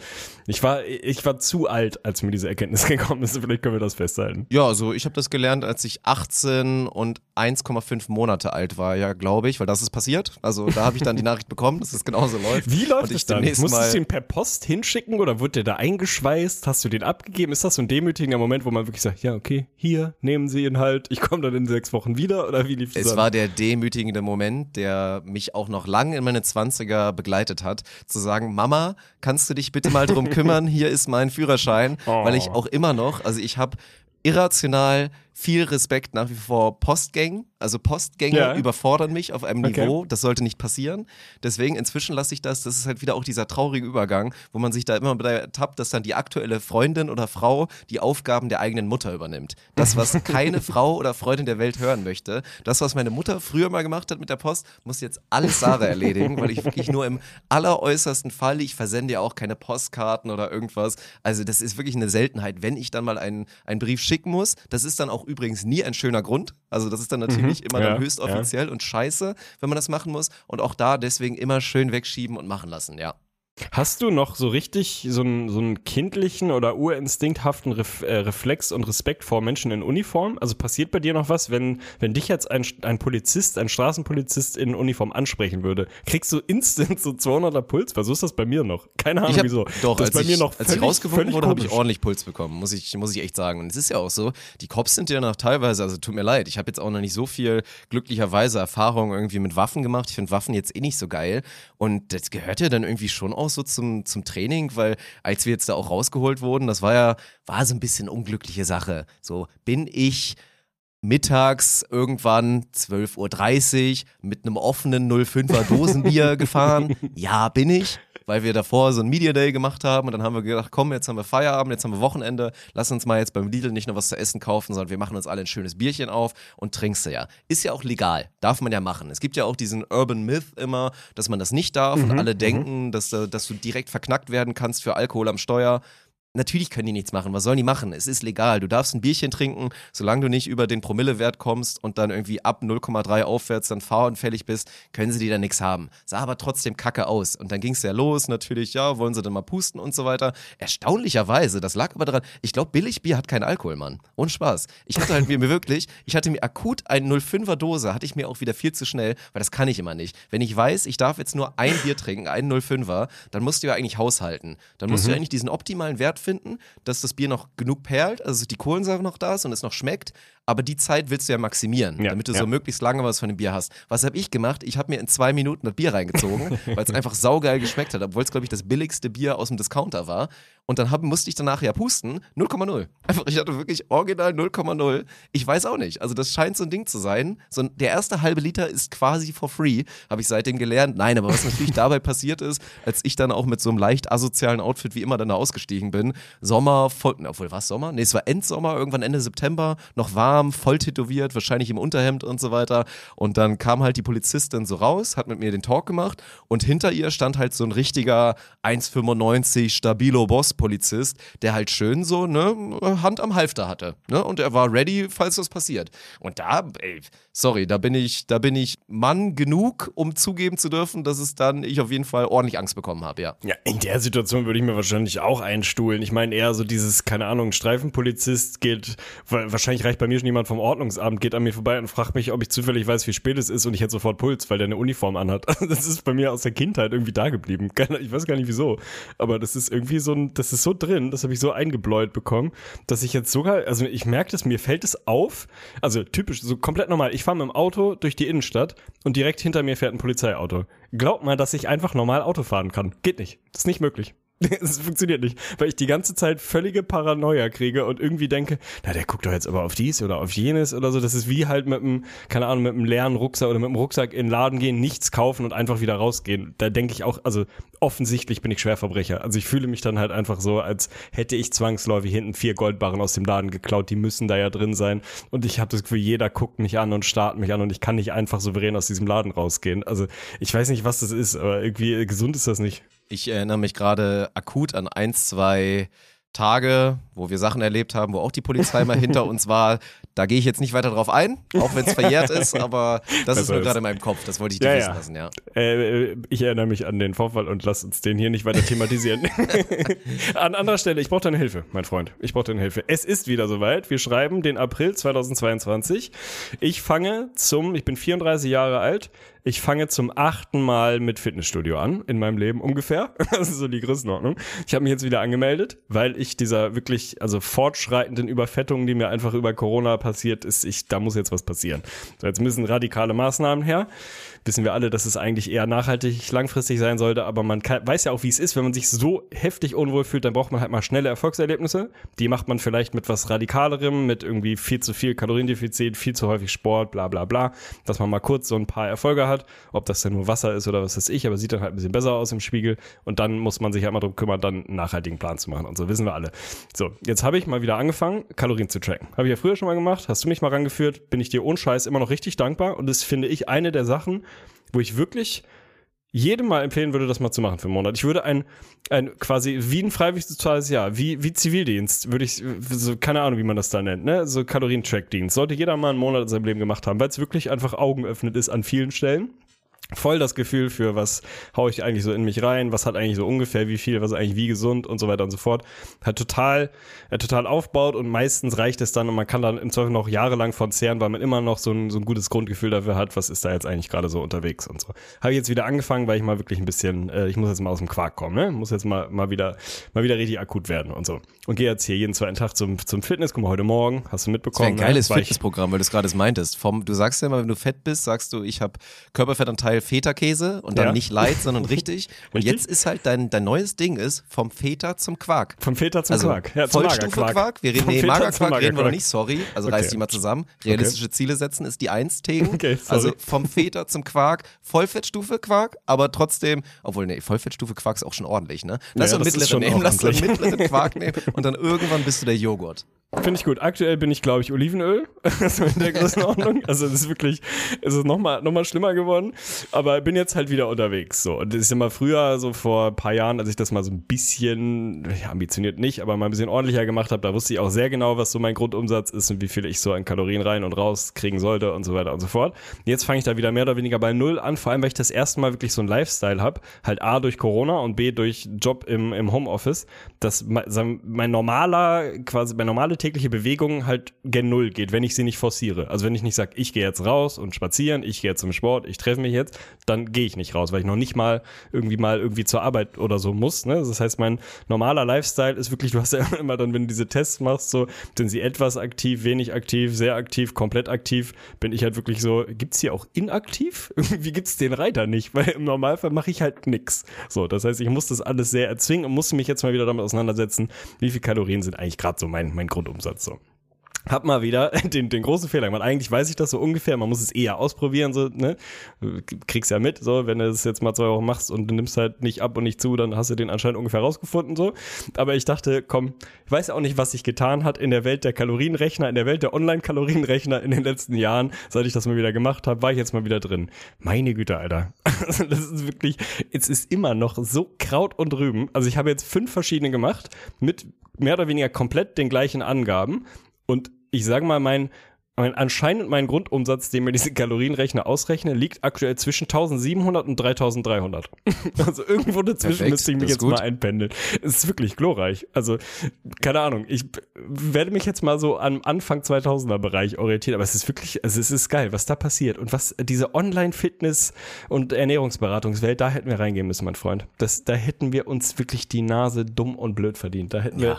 ich war, ich war zu alt, als mir diese Erkenntnis gekommen ist. Vielleicht können wir das festhalten. Ja, also ich habe das gelernt, als ich achtzehn und eins Komma fünf Monate alt war, ja, glaube ich, weil das ist passiert. Also da habe ich dann die Nachricht bekommen, dass es genauso läuft. Wie läuft das dann? Musstest du ihn per Post hinschicken oder wurde der da eingeschweißt? Hast du den abgegeben? Ist das so ein demütigender Moment, wo man wirklich sagt, ja, okay, hier, nehmen Sie ihn halt, ich komme dann in sechs Wochen wieder, oder wie lief das? Es war der demütigende Moment, der mich auch noch lange in meine Zwanziger begleitet hat, zu sagen, Mama, kannst du dich bitte mal drum kümmern, hier ist mein Führerschein, oh. weil ich auch immer noch, also ich habe irrational viel Respekt nach wie vor Postgängen, also Postgänge ja. überfordern mich auf einem okay. Niveau, das sollte nicht passieren, deswegen inzwischen lasse ich das, das ist halt wieder auch dieser traurige Übergang, wo man sich da immer ertappt, dass dann die aktuelle Freundin oder Frau die Aufgaben der eigenen Mutter übernimmt. Das, was keine Frau oder Freundin der Welt hören möchte, das, was meine Mutter früher mal gemacht hat mit der Post, muss jetzt alles Sarah erledigen, weil ich wirklich nur im alleräußersten Fall, ich versende ja auch keine Postkarten oder irgendwas, also das ist wirklich eine Seltenheit, wenn ich dann mal einen, einen Brief schicken muss, das ist dann auch übrigens nie ein schöner Grund. Also das ist dann natürlich mhm, immer ja, dann höchst offiziell ja. und scheiße, wenn man das machen muss. Und auch da deswegen immer schön wegschieben und machen lassen, ja. Hast du noch so richtig so einen, so einen kindlichen oder urinstinkthaften Ref, äh, Reflex und Respekt vor Menschen in Uniform? Also passiert bei dir noch was, wenn, wenn dich jetzt ein, ein Polizist, ein Straßenpolizist in Uniform ansprechen würde? Kriegst du instant so zweihunderter Puls? Weil so ist das bei mir noch. Keine Ahnung, ich hab, wieso. Doch, das als, bei ich, mir noch als völlig, ich rausgefunden wurde, habe ich ordentlich Puls bekommen, muss ich, muss ich echt sagen. Und es ist ja auch so, die Cops sind ja noch teilweise, also tut mir leid, ich habe jetzt auch noch nicht so viel glücklicherweise Erfahrung irgendwie mit Waffen gemacht. Ich finde Waffen jetzt eh nicht so geil. Und das gehört ja dann irgendwie schon auch so zum, zum Training, weil als wir jetzt da auch rausgeholt wurden, das war ja, war so ein bisschen unglückliche Sache. So bin ich mittags irgendwann zwölf Uhr dreißig mit einem offenen null Komma fünfer Dosenbier gefahren. Ja, bin ich. Weil wir davor so ein Media Day gemacht haben und dann haben wir gedacht, komm, jetzt haben wir Feierabend, jetzt haben wir Wochenende, lass uns mal jetzt beim Lidl nicht nur was zu essen kaufen, sondern wir machen uns alle ein schönes Bierchen auf und trinkst du ja. Ist ja auch legal, darf man ja machen. Es gibt ja auch diesen Urban Myth immer, dass man das nicht darf mhm. und alle mhm. denken, dass, dass du direkt verknackt werden kannst für Alkohol am Steuer. Natürlich können die nichts machen, was sollen die machen? Es ist legal, du darfst ein Bierchen trinken, solange du nicht über den Promillewert kommst und dann irgendwie ab null Komma drei aufwärts dann fahrunfällig bist, können sie dir dann nichts haben. Sah aber trotzdem kacke aus. Und dann ging es ja los, natürlich, ja, wollen sie dann mal pusten und so weiter. Erstaunlicherweise, das lag aber daran, ich glaube, Billigbier hat keinen Alkohol, Mann. Ohne Spaß. Ich hatte halt mir wirklich, ich hatte mir akut eine null Komma fünfer Dose, hatte ich mir auch wieder viel zu schnell, weil das kann ich immer nicht. Wenn ich weiß, ich darf jetzt nur ein Bier trinken, einen null Komma fünfer, dann musst du ja eigentlich haushalten. Dann musst mhm. du ja eigentlich diesen optimalen Wert finden, dass das Bier noch genug perlt, also die Kohlensäure noch da ist und es noch schmeckt, aber die Zeit willst du ja maximieren, ja, damit du ja. so möglichst lange was von dem Bier hast. Was habe ich gemacht? Ich habe mir in zwei Minuten das Bier reingezogen, weil es einfach saugeil geschmeckt hat, obwohl es, glaube ich, das billigste Bier aus dem Discounter war. Und dann hab, musste ich danach ja pusten, null Komma null. Einfach, ich hatte wirklich original null Komma null. Ich weiß auch nicht. Also das scheint so ein Ding zu sein. So ein, der erste halbe Liter ist quasi for free, habe ich seitdem gelernt. Nein, aber was natürlich dabei passiert ist, als ich dann auch mit so einem leicht asozialen Outfit wie immer dann da ausgestiegen bin, Sommer, voll, obwohl war es Sommer? Nee, es war Endsommer, irgendwann Ende September, noch warm, voll tätowiert, wahrscheinlich im Unterhemd und so weiter. Und dann kam halt die Polizistin so raus, hat mit mir den Talk gemacht und hinter ihr stand halt so ein richtiger eins Komma fünfundneunzig stabilo Boss Polizist, der halt schön so eine Hand am Halfter hatte. Ne? Und er war ready, falls was passiert. Und da, ey, sorry, da bin ich, da bin ich Mann genug, um zugeben zu dürfen, dass es dann ich auf jeden Fall ordentlich Angst bekommen habe, ja. Ja, in der Situation würde ich mir wahrscheinlich auch einstuhlen. Ich meine eher so dieses, keine Ahnung, Streifenpolizist geht, wahrscheinlich reicht bei mir schon jemand vom Ordnungsamt, geht an mir vorbei und fragt mich, ob ich zufällig weiß, wie spät es ist und ich hätte sofort Puls, weil der eine Uniform anhat. Das ist bei mir aus der Kindheit irgendwie da geblieben. Ich weiß gar nicht, wieso. Aber das ist irgendwie so ein, das ist so drin, das habe ich so eingebläut bekommen, dass ich jetzt sogar, also ich merke das, mir fällt es auf, also typisch, so komplett normal, ich fahre mit dem Auto durch die Innenstadt und direkt hinter mir fährt ein Polizeiauto. Glaubt mal, dass ich einfach normal Auto fahren kann. Geht nicht, das ist nicht möglich. Es funktioniert nicht, weil ich die ganze Zeit völlige Paranoia kriege und irgendwie denke, na, der guckt doch jetzt aber auf dies oder auf jenes oder so. Das ist wie halt mit einem, keine Ahnung, mit einem leeren Rucksack oder mit einem Rucksack in den Laden gehen, nichts kaufen und einfach wieder rausgehen. Da denke ich auch, also offensichtlich bin ich Schwerverbrecher. Also ich fühle mich dann halt einfach so, als hätte ich zwangsläufig hinten vier Goldbarren aus dem Laden geklaut. Die müssen da ja drin sein. Und ich habe das Gefühl, jeder guckt mich an und starrt mich an und ich kann nicht einfach souverän aus diesem Laden rausgehen. Also ich weiß nicht, was das ist, aber irgendwie gesund ist das nicht. Ich erinnere mich gerade akut an ein, zwei Tage, wo wir Sachen erlebt haben, wo auch die Polizei mal hinter uns war. Da gehe ich jetzt nicht weiter drauf ein, auch wenn es verjährt ist, aber das ist nur gerade in meinem Kopf, das wollte ich dir ja, wissen ja. lassen, ja. Äh, ich erinnere mich an den Vorfall und lass uns den hier nicht weiter thematisieren. An anderer Stelle, ich brauche deine Hilfe, mein Freund, ich brauche deine Hilfe. Es ist wieder soweit, wir schreiben den April zweitausendzweiundzwanzig. Ich fange zum, ich bin vierunddreißig Jahre alt, ich fange zum achten Mal mit Fitnessstudio an, in meinem Leben ungefähr. Das ist so die Größenordnung. Ich habe mich jetzt wieder angemeldet, weil ich dieser wirklich, also fortschreitenden Überfettung, die mir einfach über Corona passiert ist, ich, da muss jetzt was passieren. So, jetzt müssen radikale Maßnahmen her. Wissen wir alle, dass es eigentlich eher nachhaltig, langfristig sein sollte, aber man kann, weiß ja auch, wie es ist, wenn man sich so heftig unwohl fühlt, dann braucht man halt mal schnelle Erfolgserlebnisse. Die macht man vielleicht mit was Radikalerem, mit irgendwie viel zu viel Kaloriendefizit, viel zu häufig Sport, bla bla bla, dass man mal kurz so ein paar Erfolge hat, ob das dann nur Wasser ist oder was weiß ich, aber sieht dann halt ein bisschen besser aus im Spiegel und dann muss man sich halt mal drum kümmern, dann einen nachhaltigen Plan zu machen und so, wissen wir alle. So, jetzt habe ich mal wieder angefangen, Kalorien zu tracken. Habe ich ja früher schon mal gemacht, hast du mich mal rangeführt, bin ich dir ohne Scheiß immer noch richtig dankbar und das finde ich eine der Sachen, wo ich wirklich jedem mal empfehlen würde, das mal zu machen für einen Monat. Ich würde ein, ein quasi wie ein freiwilliges soziales Jahr, wie, wie Zivildienst, würde ich, so, keine Ahnung, wie man das da nennt, ne, so Kalorientrackdienst. Sollte jeder mal einen Monat in seinem Leben gemacht haben, weil es wirklich einfach Augen öffnet ist an vielen Stellen. Voll das Gefühl für, was hau ich eigentlich so in mich rein, was hat eigentlich so ungefähr wie viel, was ist eigentlich wie gesund und so weiter und so fort. Hat total, hat total aufgebaut und meistens reicht es dann und man kann dann im Zweifel noch jahrelang von zehren, weil man immer noch so ein, so ein gutes Grundgefühl dafür hat, was ist da jetzt eigentlich gerade so unterwegs und so. Habe ich jetzt wieder angefangen, weil ich mal wirklich ein bisschen, äh, ich muss jetzt mal aus dem Quark kommen, ne? Muss jetzt mal, mal wieder, mal wieder richtig akut werden und so. Und gehe jetzt hier jeden zweiten Tag zum, zum Fitness, guck mal, heute Morgen, hast du mitbekommen. Das ist ein geiles, ne? Fitnessprogramm, weil du es gerade meintest. Vom, du sagst ja immer, wenn du fett bist, sagst du, ich habe Körperfettanteil Feta-Käse und dann ja. nicht light, sondern richtig. Und jetzt ist halt dein, dein neues Ding ist vom Feta zum Quark. Vom Feta zum also Quark. Ja, zum Magerquark. Quark. Wir reden, nee, Magerquark Mager reden wir noch nicht, sorry. Also okay. Reiß die mal zusammen. Realistische okay. Ziele setzen ist die eins, Tegen. Okay, also vom Feta zum Quark. Vollfettstufe Quark, aber trotzdem, obwohl, nee, Vollfettstufe Quark ist auch schon ordentlich, ne? Lass ja, uns mittleren nehmen, lass uns mittleren Quark nehmen und dann irgendwann bist du der Joghurt. Finde ich gut. Aktuell bin ich, glaube ich, Olivenöl. So in der Größenordnung. Also es ist wirklich, es ist nochmal noch mal schlimmer geworden. Aber bin jetzt halt wieder unterwegs. So. Und das ist immer früher, so vor ein paar Jahren, als ich das mal so ein bisschen, ja, ambitioniert nicht, aber mal ein bisschen ordentlicher gemacht habe, da wusste ich auch sehr genau, was so mein Grundumsatz ist und wie viel ich so an Kalorien rein und raus kriegen sollte und so weiter und so fort. Jetzt fange ich da wieder mehr oder weniger bei Null an, vor allem, weil ich das erste Mal wirklich so ein Lifestyle habe. Halt A, durch Corona und B, durch Job im, im Homeoffice, dass mein, mein normaler, quasi, mein normale tägliche Bewegung halt gen Null geht, wenn ich sie nicht forciere. Also wenn ich nicht sage, ich gehe jetzt raus und spazieren, ich gehe jetzt zum Sport, ich treffe mich jetzt, dann gehe ich nicht raus, weil ich noch nicht mal irgendwie mal irgendwie zur Arbeit oder so muss. Ne? Das heißt, mein normaler Lifestyle ist wirklich, du hast ja immer dann, wenn du diese Tests machst, so sind sie etwas aktiv, wenig aktiv, sehr aktiv, komplett aktiv, bin ich halt wirklich so, gibt's hier auch inaktiv? Irgendwie gibt's den Reiter nicht, weil im Normalfall mache ich halt nix. So, das heißt, ich muss das alles sehr erzwingen und muss mich jetzt mal wieder damit auseinandersetzen, wie viel Kalorien sind eigentlich gerade so mein, mein Grundumsatz so. Hab mal wieder den, den großen Fehler gemacht. Eigentlich weiß ich das so ungefähr, man muss es eher ausprobieren, so, ne? Kriegst ja mit, so, wenn du es jetzt mal zwei Wochen machst und du nimmst halt nicht ab und nicht zu, dann hast du den anscheinend ungefähr rausgefunden, so. Aber ich dachte, komm, ich weiß auch nicht, was sich getan hat in der Welt der Kalorienrechner, in der Welt der Online-Kalorienrechner in den letzten Jahren, seit ich das mal wieder gemacht habe, war ich jetzt mal wieder drin. Meine Güte, Alter. Also das ist wirklich, es ist immer noch so Kraut und Rüben. Also ich habe jetzt fünf verschiedene gemacht, mit mehr oder weniger komplett den gleichen Angaben. Und ich sage mal, mein, mein anscheinend mein Grundumsatz, den mir diese Kalorienrechner ausrechnen, liegt aktuell zwischen eintausendsiebenhundert und dreitausenddreihundert. Also irgendwo dazwischen Perfekt, müsste ich mich jetzt gut. mal einpendeln. Es ist wirklich glorreich. Also, keine Ahnung, ich werde mich jetzt mal so am Anfang zweitausender-Bereich orientieren, aber es ist wirklich, also es ist geil, was da passiert. Und was diese Online-Fitness- und Ernährungsberatungswelt, da hätten wir reingehen müssen, mein Freund. Das, da hätten wir uns wirklich die Nase dumm und blöd verdient. Da hätten ja, wir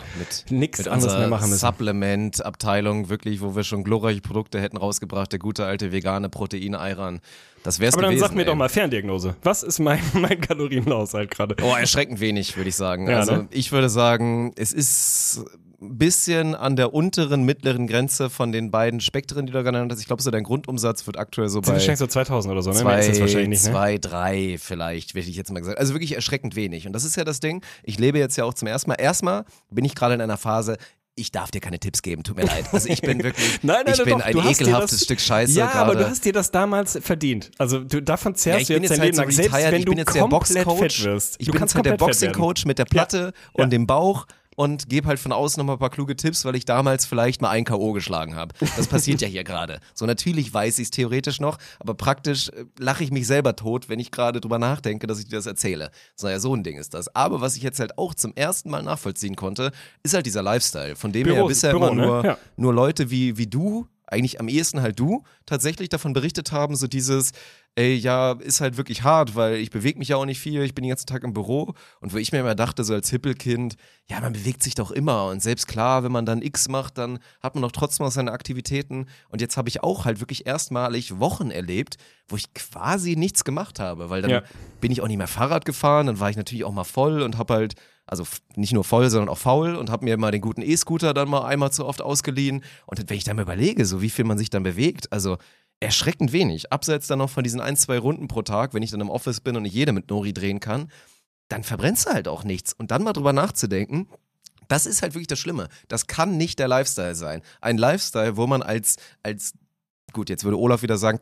nichts anderes mehr machen müssen. Supplement-Abteilung, wirklich, wo wir schon glorreich Produkte hätten rausgebracht, der gute alte vegane Protein-Eiran. Das wär's gewesen. Aber dann gewesen, sag mir ey. doch mal Ferndiagnose. Was ist mein, mein Kalorienhaushalt gerade? Oh, erschreckend wenig, würde ich sagen. Ja, also ne? Ich würde sagen, es ist ein bisschen an der unteren, mittleren Grenze von den beiden Spektren, die du genannt hast. Ich glaube, so dein Grundumsatz wird aktuell so bei... Das ist so zweitausend oder so, ne? Zwei, ist das wahrscheinlich nicht, ne? zwei, drei vielleicht, hätte ich jetzt mal gesagt. Also wirklich erschreckend wenig. Und das ist ja das Ding. Ich lebe jetzt ja auch zum ersten Mal. Erstmal bin ich gerade in einer Phase... Ich darf dir keine Tipps geben, tut mir leid. Also ich bin wirklich, nein, nein, ich bin doch, ein ekelhaftes das, Stück Scheiße Ja, grade. Aber du hast dir das damals verdient. Also du, davon zerrst ja, du jetzt dein Leben lang, so selbst wenn ich bin du jetzt komplett fett wirst. Ich bin jetzt halt der Boxing-Coach mit der Platte ja. und ja. dem Bauch und gebe halt von außen nochmal ein paar kluge Tipps, weil ich damals vielleicht mal ein K O geschlagen habe. Das passiert ja hier gerade. So, natürlich weiß ich es theoretisch noch, aber praktisch lache ich mich selber tot, wenn ich gerade drüber nachdenke, dass ich dir das erzähle. So, ja, so ein Ding ist das. Aber was ich jetzt halt auch zum ersten Mal nachvollziehen konnte, ist halt dieser Lifestyle, von dem Büro, her bisher Büro, immer ne? nur, ja. nur Leute wie, wie du, eigentlich am ehesten halt du, tatsächlich davon berichtet haben, so dieses, ey, ja, ist halt wirklich hart, weil ich bewege mich ja auch nicht viel, ich bin den ganzen Tag im Büro und wo ich mir immer dachte, so als Hippelkind, ja, man bewegt sich doch immer und selbst klar, wenn man dann X macht, dann hat man doch trotzdem noch seine Aktivitäten und jetzt habe ich auch halt wirklich erstmalig Wochen erlebt, wo ich quasi nichts gemacht habe, weil dann ja. bin ich auch nicht mehr Fahrrad gefahren, dann war ich natürlich auch mal voll und habe halt also nicht nur voll, sondern auch faul und habe mir mal den guten E-Scooter dann mal einmal zu oft ausgeliehen. Und wenn ich dann mal überlege, so wie viel man sich dann bewegt, also erschreckend wenig. Abseits dann noch von diesen ein, zwei Runden pro Tag, wenn ich dann im Office bin und nicht jede mit Nori drehen kann, dann verbrennst du halt auch nichts. Und dann mal drüber nachzudenken, das ist halt wirklich das Schlimme. Das kann nicht der Lifestyle sein. Ein Lifestyle, wo man als, als gut, jetzt würde Olaf wieder sagen,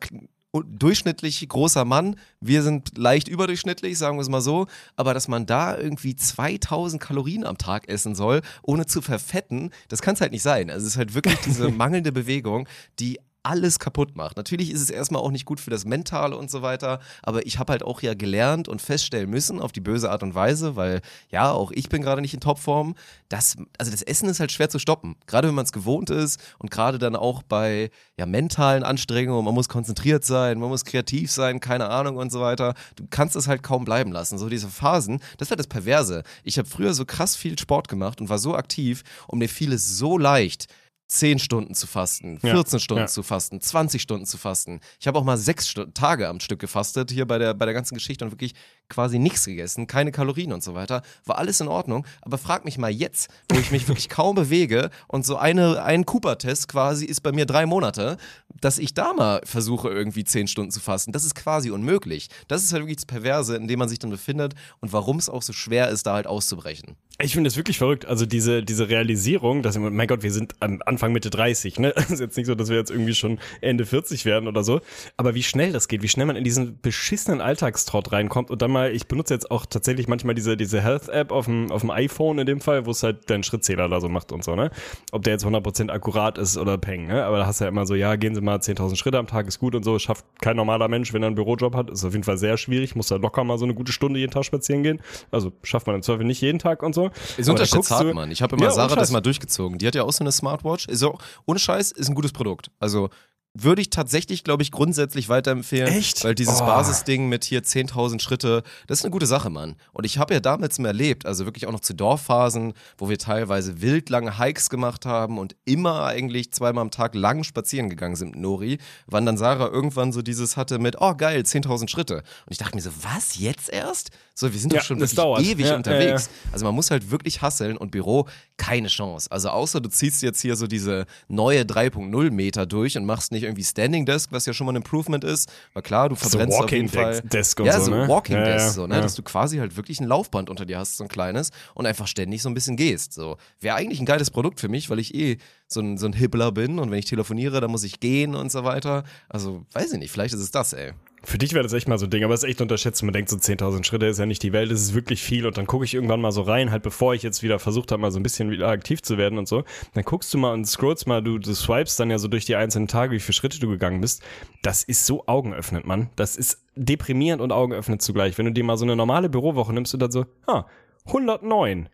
durchschnittlich großer Mann, wir sind leicht überdurchschnittlich, sagen wir es mal so, aber dass man da irgendwie zweitausend Kalorien am Tag essen soll, ohne zu verfetten, das kann es halt nicht sein. Also es ist halt wirklich diese mangelnde Bewegung, die alles kaputt macht. Natürlich ist es erstmal auch nicht gut für das Mentale und so weiter, aber ich habe halt auch ja gelernt und feststellen müssen, auf die böse Art und Weise, weil ja, auch ich bin gerade nicht in Topform, das, also das Essen ist halt schwer zu stoppen, gerade wenn man es gewohnt ist und gerade dann auch bei ja, mentalen Anstrengungen, man muss konzentriert sein, man muss kreativ sein, keine Ahnung und so weiter, du kannst es halt kaum bleiben lassen, so diese Phasen, das war das Perverse. Ich habe früher so krass viel Sport gemacht und war so aktiv und mir fiel es so leicht, zehn Stunden zu fasten, vierzehn ja, Stunden ja. zu fasten, zwanzig Stunden zu fasten. Ich habe auch mal sechs Tage am Stück gefastet, hier bei der, bei der ganzen Geschichte und wirklich quasi nichts gegessen, keine Kalorien und so weiter. War alles in Ordnung, aber frag mich mal jetzt, wo ich mich wirklich kaum bewege und so eine, ein Cooper-Test quasi ist bei mir drei Monate, dass ich da mal versuche irgendwie zehn Stunden zu fasten. Das ist quasi unmöglich. Das ist halt wirklich das Perverse, in dem man sich dann befindet und warum es auch so schwer ist, da halt auszubrechen. Ich finde das wirklich verrückt, also diese, diese Realisierung, dass, mein Gott, wir sind am Anfang Mitte dreißig, ne? Das ist jetzt nicht so, dass wir jetzt irgendwie schon Ende vierzig werden oder so, aber wie schnell das geht, wie schnell man in diesen beschissenen Alltagstrott reinkommt und dann mal, ich benutze jetzt auch tatsächlich manchmal diese, diese Health-App auf dem, auf dem iPhone in dem Fall, wo es halt deinen Schrittzähler da so macht und so, ne? Ob der jetzt hundert Prozent akkurat ist oder peng, ne? Aber da hast du ja immer so, ja, gehen Sie mal zehntausend Schritte am Tag, ist gut und so, schafft kein normaler Mensch, wenn er einen Bürojob hat, ist auf jeden Fall sehr schwierig, muss da locker mal so eine gute Stunde jeden Tag spazieren gehen, also schafft man im Zweifel nicht jeden Tag und so. Ist unterschätzt hart, Mann. Ich habe immer ja, Sarah das mal durchgezogen. Die hat ja auch so eine Smartwatch. Ist auch, ohne Scheiß, ist ein gutes Produkt. Also würde ich tatsächlich, glaube ich, grundsätzlich weiterempfehlen. Echt? Weil dieses oh. Basisding mit hier zehntausend Schritte, das ist eine gute Sache, Mann. Und ich habe ja damals mehr erlebt, also wirklich auch noch zu Dorfphasen, wo wir teilweise wild lange Hikes gemacht haben und immer eigentlich zweimal am Tag lang spazieren gegangen sind mit Nori, wann dann Sarah irgendwann so dieses hatte mit, oh geil, zehntausend Schritte. Und ich dachte mir so, was, jetzt erst? So, wir sind ja, doch schon wirklich dauert. ewig ja, unterwegs. Ja, ja. Also man muss halt wirklich hasseln und Büro, keine Chance. Also außer du ziehst jetzt hier so diese neue drei Punkt null Meter durch und machst nicht irgendwie Standing Desk, was ja schon mal ein Improvement ist, weil klar, du verbrennst so auf jeden Fall. Desk und ja, so, ne? Walking ja, Desk, ja, so, ne? Ja. Dass du quasi halt wirklich ein Laufband unter dir hast, so ein kleines und einfach ständig so ein bisschen gehst. So. Wäre eigentlich ein geiles Produkt für mich, weil ich eh so ein, so ein Hibbler bin und wenn ich telefoniere, dann muss ich gehen und so weiter. Also, weiß ich nicht, vielleicht ist es das, ey. Für dich wäre das echt mal so ein Ding, aber es ist echt unterschätzt. Man denkt so zehntausend Schritte ist ja nicht die Welt, es ist wirklich viel und dann gucke ich irgendwann mal so rein, halt bevor ich jetzt wieder versucht habe, mal so ein bisschen wieder aktiv zu werden und so. Dann guckst du mal und scrollst mal, du, du swipest dann ja so durch die einzelnen Tage, wie viele Schritte du gegangen bist. Das ist so augenöffnend, Mann. Das ist deprimierend und augenöffnend zugleich. Wenn du dir mal so eine normale Bürowoche nimmst und dann so, ha, hundertneun.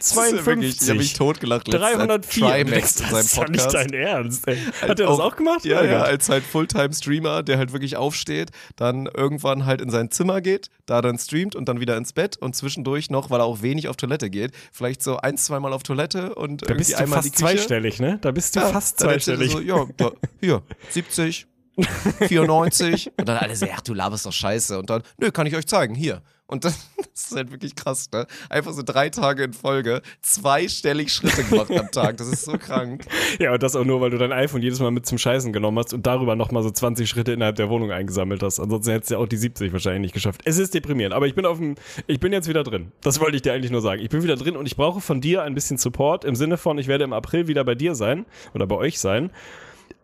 zweiundfünfzig, ja, ich totgelacht. dreihundertvier. Das ist ja nicht dein Ernst. Ey. Hat er das auch gemacht? Ja, ja, als halt Fulltime-Streamer, der halt wirklich aufsteht, dann irgendwann halt in sein Zimmer geht, da dann streamt und dann wieder ins Bett und zwischendurch noch, weil er auch wenig auf Toilette geht, vielleicht so ein, zweimal auf Toilette und da bist du einmal fast zweistellig, ne? Da bist du ja, fast zweistellig. So, ja, da, hier, siebzig, vierundneunzig und dann alle so, ach, du laberst doch Scheiße und dann, nö, kann ich euch zeigen, hier. Und das, das ist halt wirklich krass, ne? Einfach so drei Tage in Folge zweistellig Schritte gemacht am Tag. Das ist so krank. Ja, und das auch nur, weil du dein iPhone jedes Mal mit zum Scheißen genommen hast und darüber nochmal so zwanzig Schritte innerhalb der Wohnung eingesammelt hast. Ansonsten hättest du ja auch die siebzig wahrscheinlich nicht geschafft. Es ist deprimierend, aber ich bin auf dem, ich bin jetzt wieder drin. Das wollte ich dir eigentlich nur sagen. Ich bin wieder drin und ich brauche von dir ein bisschen Support im Sinne von, ich werde im April wieder bei dir sein oder bei euch sein.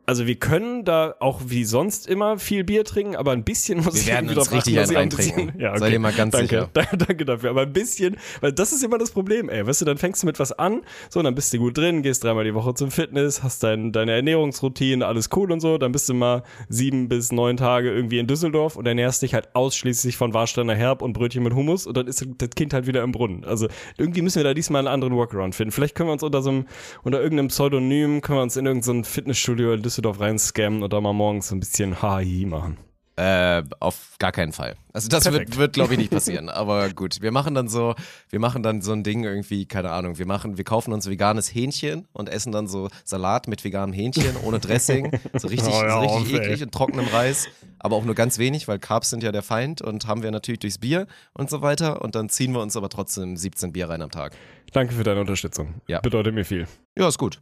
Also wir können da auch wie sonst immer viel Bier trinken, aber ein bisschen muss ich wieder drauf achten, dass ich ein bisschen, ja, okay. Seid ihr mal ganz danke, sicher. Danke, danke dafür, aber ein bisschen, weil das ist immer das Problem, ey, weißt du, dann fängst du mit was an, so, dann bist du gut drin, gehst dreimal die Woche zum Fitness, hast dein, deine Ernährungsroutine, alles cool und so, dann bist du mal sieben bis neun Tage irgendwie in Düsseldorf und ernährst dich halt ausschließlich von Warsteiner Herb und Brötchen mit Hummus und dann ist das Kind halt wieder im Brunnen. Also irgendwie müssen wir da diesmal einen anderen Workaround finden. Vielleicht können wir uns unter so einem, unter irgendeinem Pseudonym, können wir uns in irgendeinem Fitnessstudio in Düsseldorf Düsseldorf rein scammen oder mal morgens ein bisschen H I machen? Äh, auf gar keinen Fall. Also das Perfekt. wird, wird glaube ich, nicht passieren. Aber gut, wir machen dann so, wir machen dann so ein Ding irgendwie, keine Ahnung, wir machen, wir kaufen uns veganes Hähnchen und essen dann so Salat mit veganem Hähnchen ohne Dressing. So richtig, oh, ja, so richtig auf, eklig ey. Und trockenem Reis. Aber auch nur ganz wenig, weil Carbs sind ja der Feind und haben wir natürlich durchs Bier und so weiter. Und dann ziehen wir uns aber trotzdem siebzehn Bier rein am Tag. Danke für deine Unterstützung. Ja. Bedeutet mir viel. Ja, ist gut.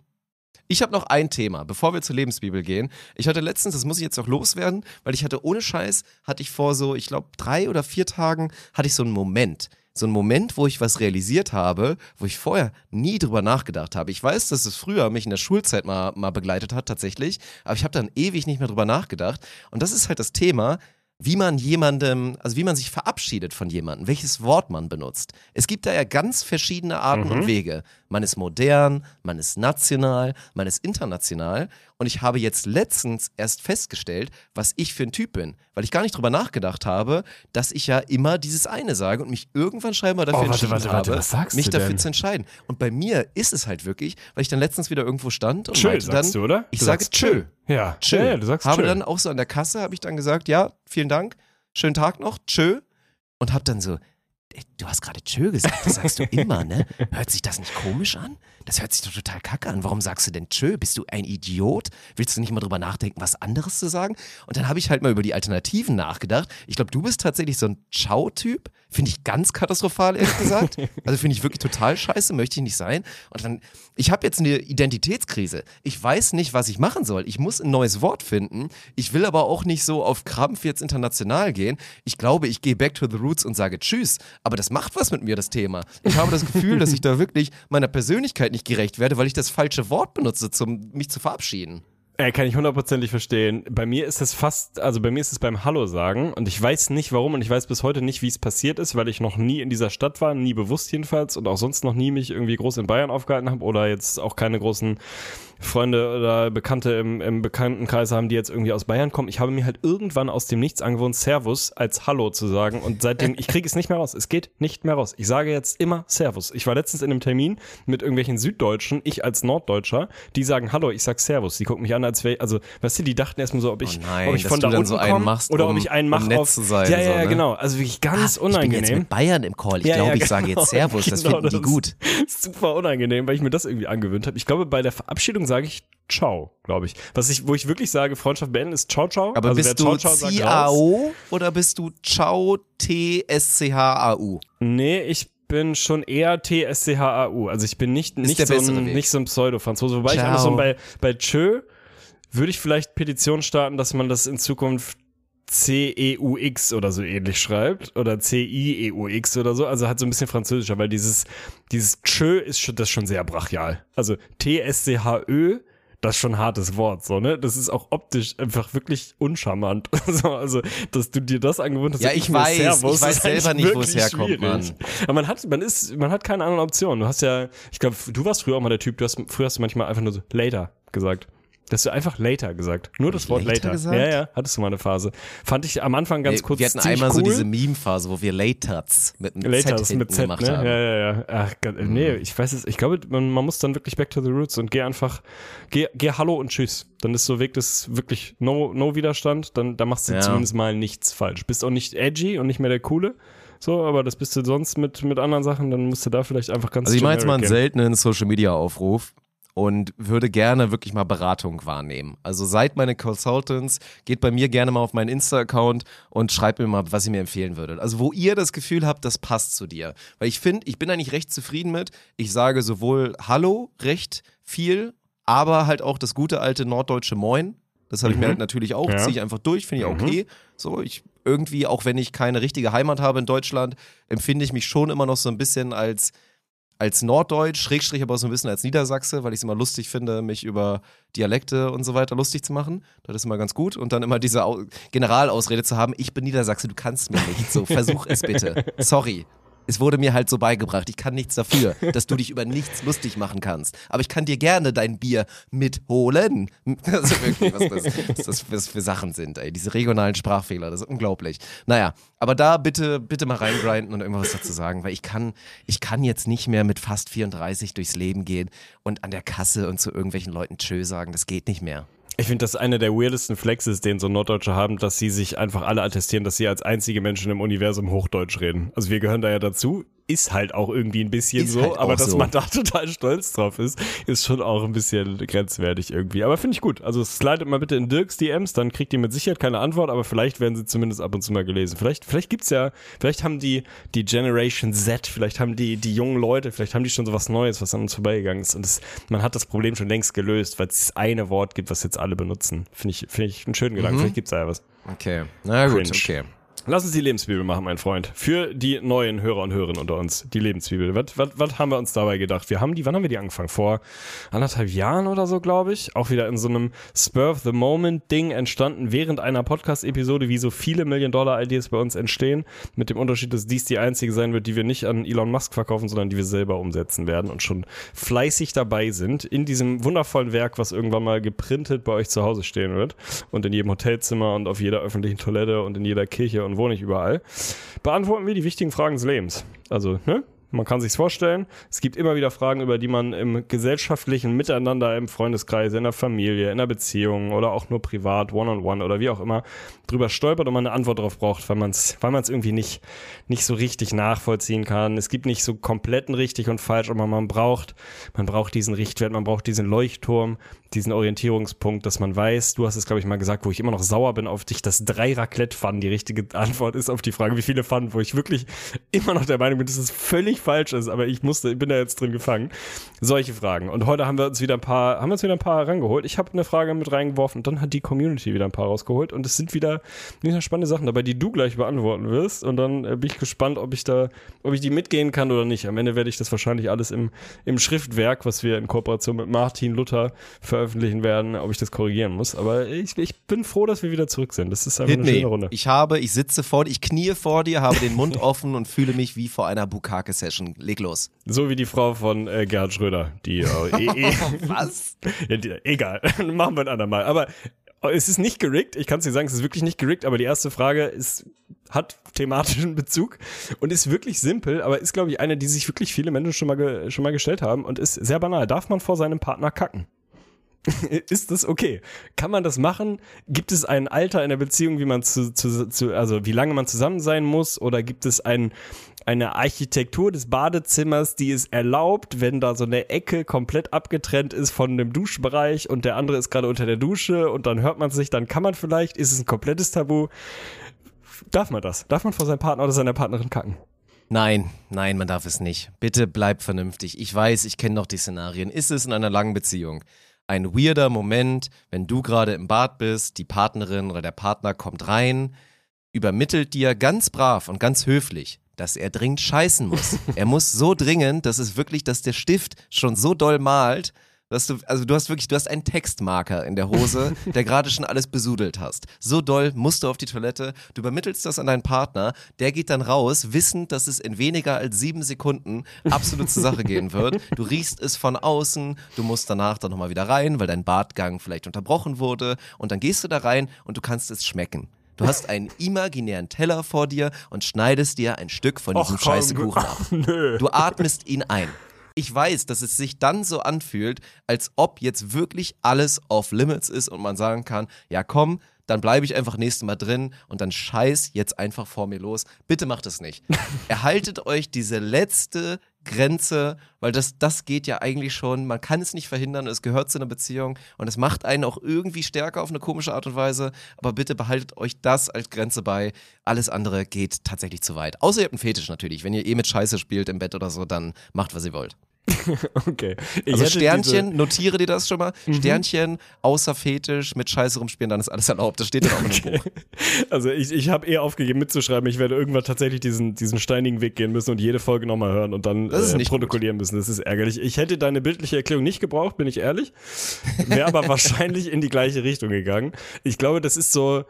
Ich habe noch ein Thema, bevor wir zur Lebensbibel gehen. Ich hatte letztens, das muss ich jetzt auch loswerden, weil ich hatte ohne Scheiß, hatte ich vor so, ich glaube, drei oder vier Tagen, hatte ich so einen Moment. So einen Moment, wo ich was realisiert habe, wo ich vorher nie drüber nachgedacht habe. Ich weiß, dass es früher mich in der Schulzeit mal, mal begleitet hat tatsächlich, aber ich habe dann ewig nicht mehr drüber nachgedacht. Und das ist halt das Thema, wie man jemandem, also wie man sich verabschiedet von jemandem, welches Wort man benutzt. Es gibt da ja ganz verschiedene Arten mhm. und Wege. Man ist modern, man ist national, man ist international. Und ich habe jetzt letztens erst festgestellt, was ich für ein Typ bin, weil ich gar nicht drüber nachgedacht habe, dass ich ja immer dieses eine sage und mich irgendwann scheinbar dafür oh, warte, entschieden warte, warte, habe, was sagst mich du dafür denn? zu entscheiden. Und bei mir ist es halt wirklich, weil ich dann letztens wieder irgendwo stand und tschö, meinte dann, sagst du, oder? ich du sage tschö. Ja, tschö. Ja, ja, du sagst habe tschö. Dann auch so an der Kasse, habe ich dann gesagt, ja, vielen Dank, schönen Tag noch, tschö. Und habe dann so, ey, du hast gerade tschö gesagt, das sagst du immer, ne? Hört sich das nicht komisch an? Das hört sich doch total kacke an. Warum sagst du denn tschö? Bist du ein Idiot? Willst du nicht mal drüber nachdenken, was anderes zu sagen? Und dann habe ich halt mal über die Alternativen nachgedacht. Ich glaube, du bist tatsächlich so ein Ciao-Typ. Finde ich ganz katastrophal, ehrlich gesagt. Also finde ich wirklich total scheiße, möchte ich nicht sein. Und dann, ich habe jetzt eine Identitätskrise. Ich weiß nicht, was ich machen soll. Ich muss ein neues Wort finden. Ich will aber auch nicht so auf Krampf jetzt international gehen. Ich glaube, ich gehe back to the roots und sage tschüss. Aber das macht was mit mir, das Thema. Ich habe das Gefühl, dass ich da wirklich meiner Persönlichkeit nicht gerecht werde, weil ich das falsche Wort benutze, um mich zu verabschieden. Äh, kann ich hundertprozentig verstehen. Bei mir ist es fast, also bei mir ist es beim Hallo sagen und ich weiß nicht warum und ich weiß bis heute nicht, wie es passiert ist, weil ich noch nie in dieser Stadt war, nie bewusst jedenfalls und auch sonst noch nie mich irgendwie groß in Bayern aufgehalten habe oder jetzt auch keine großen Freunde oder Bekannte im, im Bekanntenkreis haben, die jetzt irgendwie aus Bayern kommen. Ich habe mir halt irgendwann aus dem Nichts angewohnt, Servus als Hallo zu sagen. Und seitdem, ich kriege es nicht mehr raus. Es geht nicht mehr raus. Ich sage jetzt immer Servus. Ich war letztens in einem Termin mit irgendwelchen Süddeutschen, ich als Norddeutscher, die sagen Hallo, ich sag Servus. Die gucken mich an, als wäre, also, weißt du, die dachten erstmal so, ob ich, oh nein, ob ich von da unten so komme machst, oder um, ob ich einen mache um nett auf, zu sein, ja, ja, so, ne? Genau. Also wirklich ganz ah, unangenehm. Ich bin jetzt mit Bayern im Call. Ich ja, glaube, ja, genau, ich sage jetzt Servus. Genau, das finden das die gut. Ist super unangenehm, weil ich mir das irgendwie angewöhnt habe. Ich glaube, bei der Verabschiedung sage ich Ciao, glaube ich. Was ich, wo ich wirklich sage, Freundschaft beenden, ist Ciao, Ciao. Aber also bist du C A O oder bist du Ciao, T S C H A U? Nee, ich bin schon eher T S C H A U. Also ich bin nicht, nicht, so, ein, nicht so ein Pseudo-Franzose. Wobei Ciao. Ich einfach so bei, bei Tschö würde ich vielleicht Petition starten, dass man das in Zukunft C E U X oder so ähnlich schreibt oder C I E U X oder so, also hat so ein bisschen französischer, weil dieses dieses Tschö ist schon, das ist schon sehr brachial. Also T S C H Ö, das ist schon ein hartes Wort, so, ne? Das ist auch optisch einfach wirklich uncharmant. So, also, dass du dir das angewohnt hast. Ja, ich weiß, Servus, ich weiß selber nicht, wo es herkommt, schwierig. Mann. Aber man hat, man ist, man hat keine anderen Optionen. Du hast ja, ich glaube, du warst früher auch mal der Typ, du hast, früher hast du manchmal einfach nur so later gesagt. Das hast du einfach later gesagt. Nur das Wort later. later. Ja, ja, hattest du mal eine Phase. Fand ich am Anfang ganz nee, kurz ziemlich cool. Wir hatten einmal cool. So diese Meme-Phase, wo wir laterts mit einem laterts Z mit Z, gemacht ne? haben. Ja, ja, ja. Ach, nee, ich weiß es. Ich glaube, man, man muss dann wirklich back to the roots und geh einfach, geh, geh Hallo und Tschüss. Dann ist so Weg, das wirklich no, no Widerstand. Dann da machst du ja. zumindest mal nichts falsch. Bist auch nicht edgy und nicht mehr der Coole. So, aber das bist du sonst mit, mit anderen Sachen. Dann musst du da vielleicht einfach ganz Also ich mache jetzt mal einen gehen. seltenen Social-Media-Aufruf. Und würde gerne wirklich mal Beratung wahrnehmen. Also seid meine Consultants, geht bei mir gerne mal auf meinen Insta-Account und schreibt mir mal, was ihr mir empfehlen würdet. Also wo ihr das Gefühl habt, das passt zu dir. Weil ich finde, ich bin eigentlich recht zufrieden mit. Ich sage sowohl Hallo recht viel, aber halt auch das gute alte norddeutsche Moin. Das habe ich mhm. mir halt natürlich auch, ja. ziehe ich einfach durch, finde ich mhm. okay. So, ich irgendwie, auch wenn ich keine richtige Heimat habe in Deutschland, empfinde ich mich schon immer noch so ein bisschen als... als Norddeutsch, Schrägstrich aber auch so ein bisschen als Niedersachse, weil ich es immer lustig finde, mich über Dialekte und so weiter lustig zu machen. Das ist immer ganz gut. Und dann immer diese Au- Generalausrede zu haben, ich bin Niedersachse, du kannst mir nicht. So, versuch es bitte. Sorry. Es wurde mir halt so beigebracht. Ich kann nichts dafür, dass du dich über nichts lustig machen kannst. Aber ich kann dir gerne dein Bier mitholen. Also wirklich, was das, was das, was für Sachen sind, ey. Diese regionalen Sprachfehler, das ist unglaublich. Naja, aber da bitte, bitte mal reingrinden und irgendwas dazu sagen, weil ich kann, ich kann jetzt nicht mehr mit fast vierunddreißig durchs Leben gehen und an der Kasse und zu irgendwelchen Leuten Tschö sagen. Das geht nicht mehr. Ich finde, das ist einer der weirdesten Flexes, den so Norddeutsche haben, dass sie sich einfach alle attestieren, dass sie als einzige Menschen im Universum Hochdeutsch reden. Also wir gehören da ja dazu. Ist halt auch irgendwie ein bisschen ist so, halt aber dass so. man da total stolz drauf ist, ist schon auch ein bisschen grenzwertig irgendwie. Aber finde ich gut. Also slidet mal bitte in Dirks D Ms, dann kriegt ihr mit Sicherheit keine Antwort, aber vielleicht werden sie zumindest ab und zu mal gelesen. Vielleicht, vielleicht gibt's ja, vielleicht haben die, die Generation Z, vielleicht haben die, die jungen Leute, vielleicht haben die schon so was Neues, was an uns vorbeigegangen ist. Und das, man hat das Problem schon längst gelöst, weil es das eine Wort gibt, was jetzt alle benutzen. Finde ich, finde ich einen schönen Gedanken. Mhm. Vielleicht gibt's da ja was. Okay. Na gut, okay. Lass uns die Lebensbibel machen, mein Freund. Für die neuen Hörer und Hörerinnen unter uns. Die Lebensbibel. Was, was, was haben wir uns dabei gedacht? Wir haben die, wann haben wir die angefangen? Vor anderthalb Jahren oder so, glaube ich. Auch wieder in so einem Spur of the Moment Ding entstanden, während einer Podcast-Episode, wie so viele Million-Dollar-Ideas bei uns entstehen. Mit dem Unterschied, dass dies die einzige sein wird, die wir nicht an Elon Musk verkaufen, sondern die wir selber umsetzen werden und schon fleißig dabei sind. In diesem wundervollen Werk, was irgendwann mal geprintet bei euch zu Hause stehen wird. Und in jedem Hotelzimmer und auf jeder öffentlichen Toilette und in jeder Kirche und wo nicht überall, beantworten wir die wichtigen Fragen des Lebens. Also, ne? Man kann sich's vorstellen, es gibt immer wieder Fragen, über die man im gesellschaftlichen Miteinander, im Freundeskreis, in der Familie, in der Beziehung oder auch nur privat, one-on-one oder wie auch immer, drüber stolpert und man eine Antwort drauf braucht, weil man es weil man's irgendwie nicht, nicht so richtig nachvollziehen kann. Es gibt nicht so kompletten richtig und falsch, aber man braucht, man braucht diesen Richtwert, man braucht diesen Leuchtturm, diesen Orientierungspunkt, dass man weiß, du hast es, glaube ich, mal gesagt, wo ich immer noch sauer bin auf dich, dass drei Raclette-Pfannen die richtige Antwort ist auf die Frage, wie viele Pfannen, wo ich wirklich immer noch der Meinung bin, das ist völlig falsch ist, aber ich musste, ich bin da jetzt drin gefangen. Solche Fragen. Und heute haben wir uns wieder ein paar, haben wir uns wieder ein paar herangeholt. Ich habe eine Frage mit reingeworfen und dann hat die Community wieder ein paar rausgeholt und es sind wieder, wieder spannende Sachen dabei, die du gleich beantworten wirst und dann bin ich gespannt, ob ich da, ob ich die mitgehen kann oder nicht. Am Ende werde ich das wahrscheinlich alles im, im Schriftwerk, was wir in Kooperation mit Martin Luther veröffentlichen werden, ob ich das korrigieren muss. Aber ich, ich bin froh, dass wir wieder zurück sind. Das ist einfach eine schöne Runde. Ich habe, ich sitze vor dir, ich knie vor dir, habe den Mund offen und fühle mich wie vor einer Bukake-Session. Fischen. Leg los. So wie die Frau von äh, Gerhard Schröder. Die äh, äh, Was? Ja, die, egal, machen wir ein andermal. Aber es ist nicht gerickt. Ich kann es dir sagen, es ist wirklich nicht gerickt. Aber die erste Frage ist, hat thematischen Bezug und ist wirklich simpel, aber ist, glaube ich, eine, die sich wirklich viele Menschen schon mal, ge- schon mal gestellt haben und ist sehr banal. Darf man vor seinem Partner kacken? Ist das okay? Kann man das machen? Gibt es ein Alter in der Beziehung, wie man zu, zu, zu also wie lange man zusammen sein muss? Oder gibt es ein, eine Architektur des Badezimmers, die es erlaubt, wenn da so eine Ecke komplett abgetrennt ist von dem Duschbereich und der andere ist gerade unter der Dusche und dann hört man sich, dann kann man vielleicht, ist es ein komplettes Tabu? Darf man das? Darf man vor seinem Partner oder seiner Partnerin kacken? Nein, nein, man darf es nicht. Bitte bleib vernünftig. Ich weiß, ich kenne noch die Szenarien. Ist es in einer langen Beziehung ein weirder Moment, wenn du gerade im Bad bist, die Partnerin oder der Partner kommt rein, übermittelt dir ganz brav und ganz höflich, dass er dringend scheißen muss. Er muss so dringend, dass es wirklich, dass der Stift schon so doll malt, dass du, also du hast wirklich, du hast einen Textmarker in der Hose, der gerade schon alles besudelt hast. So doll musst du auf die Toilette, du übermittelst das an deinen Partner, der geht dann raus, wissend, dass es in weniger als sieben Sekunden absolut zur Sache gehen wird. Du riechst es von außen, du musst danach dann nochmal wieder rein, weil dein Badgang vielleicht unterbrochen wurde und dann gehst du da rein und du kannst es schmecken. Du hast einen imaginären Teller vor dir und schneidest dir ein Stück von diesem Och, komm, scheiße Kuchen ab. Nö. Du atmest ihn ein. Ich weiß, dass es sich dann so anfühlt, als ob jetzt wirklich alles off limits ist und man sagen kann, ja komm, dann bleibe ich einfach nächstes Mal drin und dann scheiß jetzt einfach vor mir los. Bitte macht es nicht. Erhaltet euch diese letzte Grenze, weil das, das geht ja eigentlich schon, man kann es nicht verhindern, es gehört zu einer Beziehung und es macht einen auch irgendwie stärker auf eine komische Art und Weise, aber bitte behaltet euch das als Grenze bei, alles andere geht tatsächlich zu weit. Außer ihr habt einen Fetisch natürlich, wenn ihr eh mit Scheiße spielt im Bett oder so, dann macht, was ihr wollt. Okay. Ich also Sternchen, diese... notiere dir das schon mal. Mhm. Sternchen, außer Fetisch, mit Scheiße rumspielen, dann ist alles erlaubt. Das steht dann auch im okay. Buch. Also ich, ich habe eher aufgegeben mitzuschreiben. Ich werde irgendwann tatsächlich diesen, diesen steinigen Weg gehen müssen und jede Folge nochmal hören und dann äh, protokollieren gut. müssen. Das ist ärgerlich. Ich hätte deine bildliche Erklärung nicht gebraucht, bin ich ehrlich. Wäre aber wahrscheinlich in die gleiche Richtung gegangen. Ich glaube, das ist so,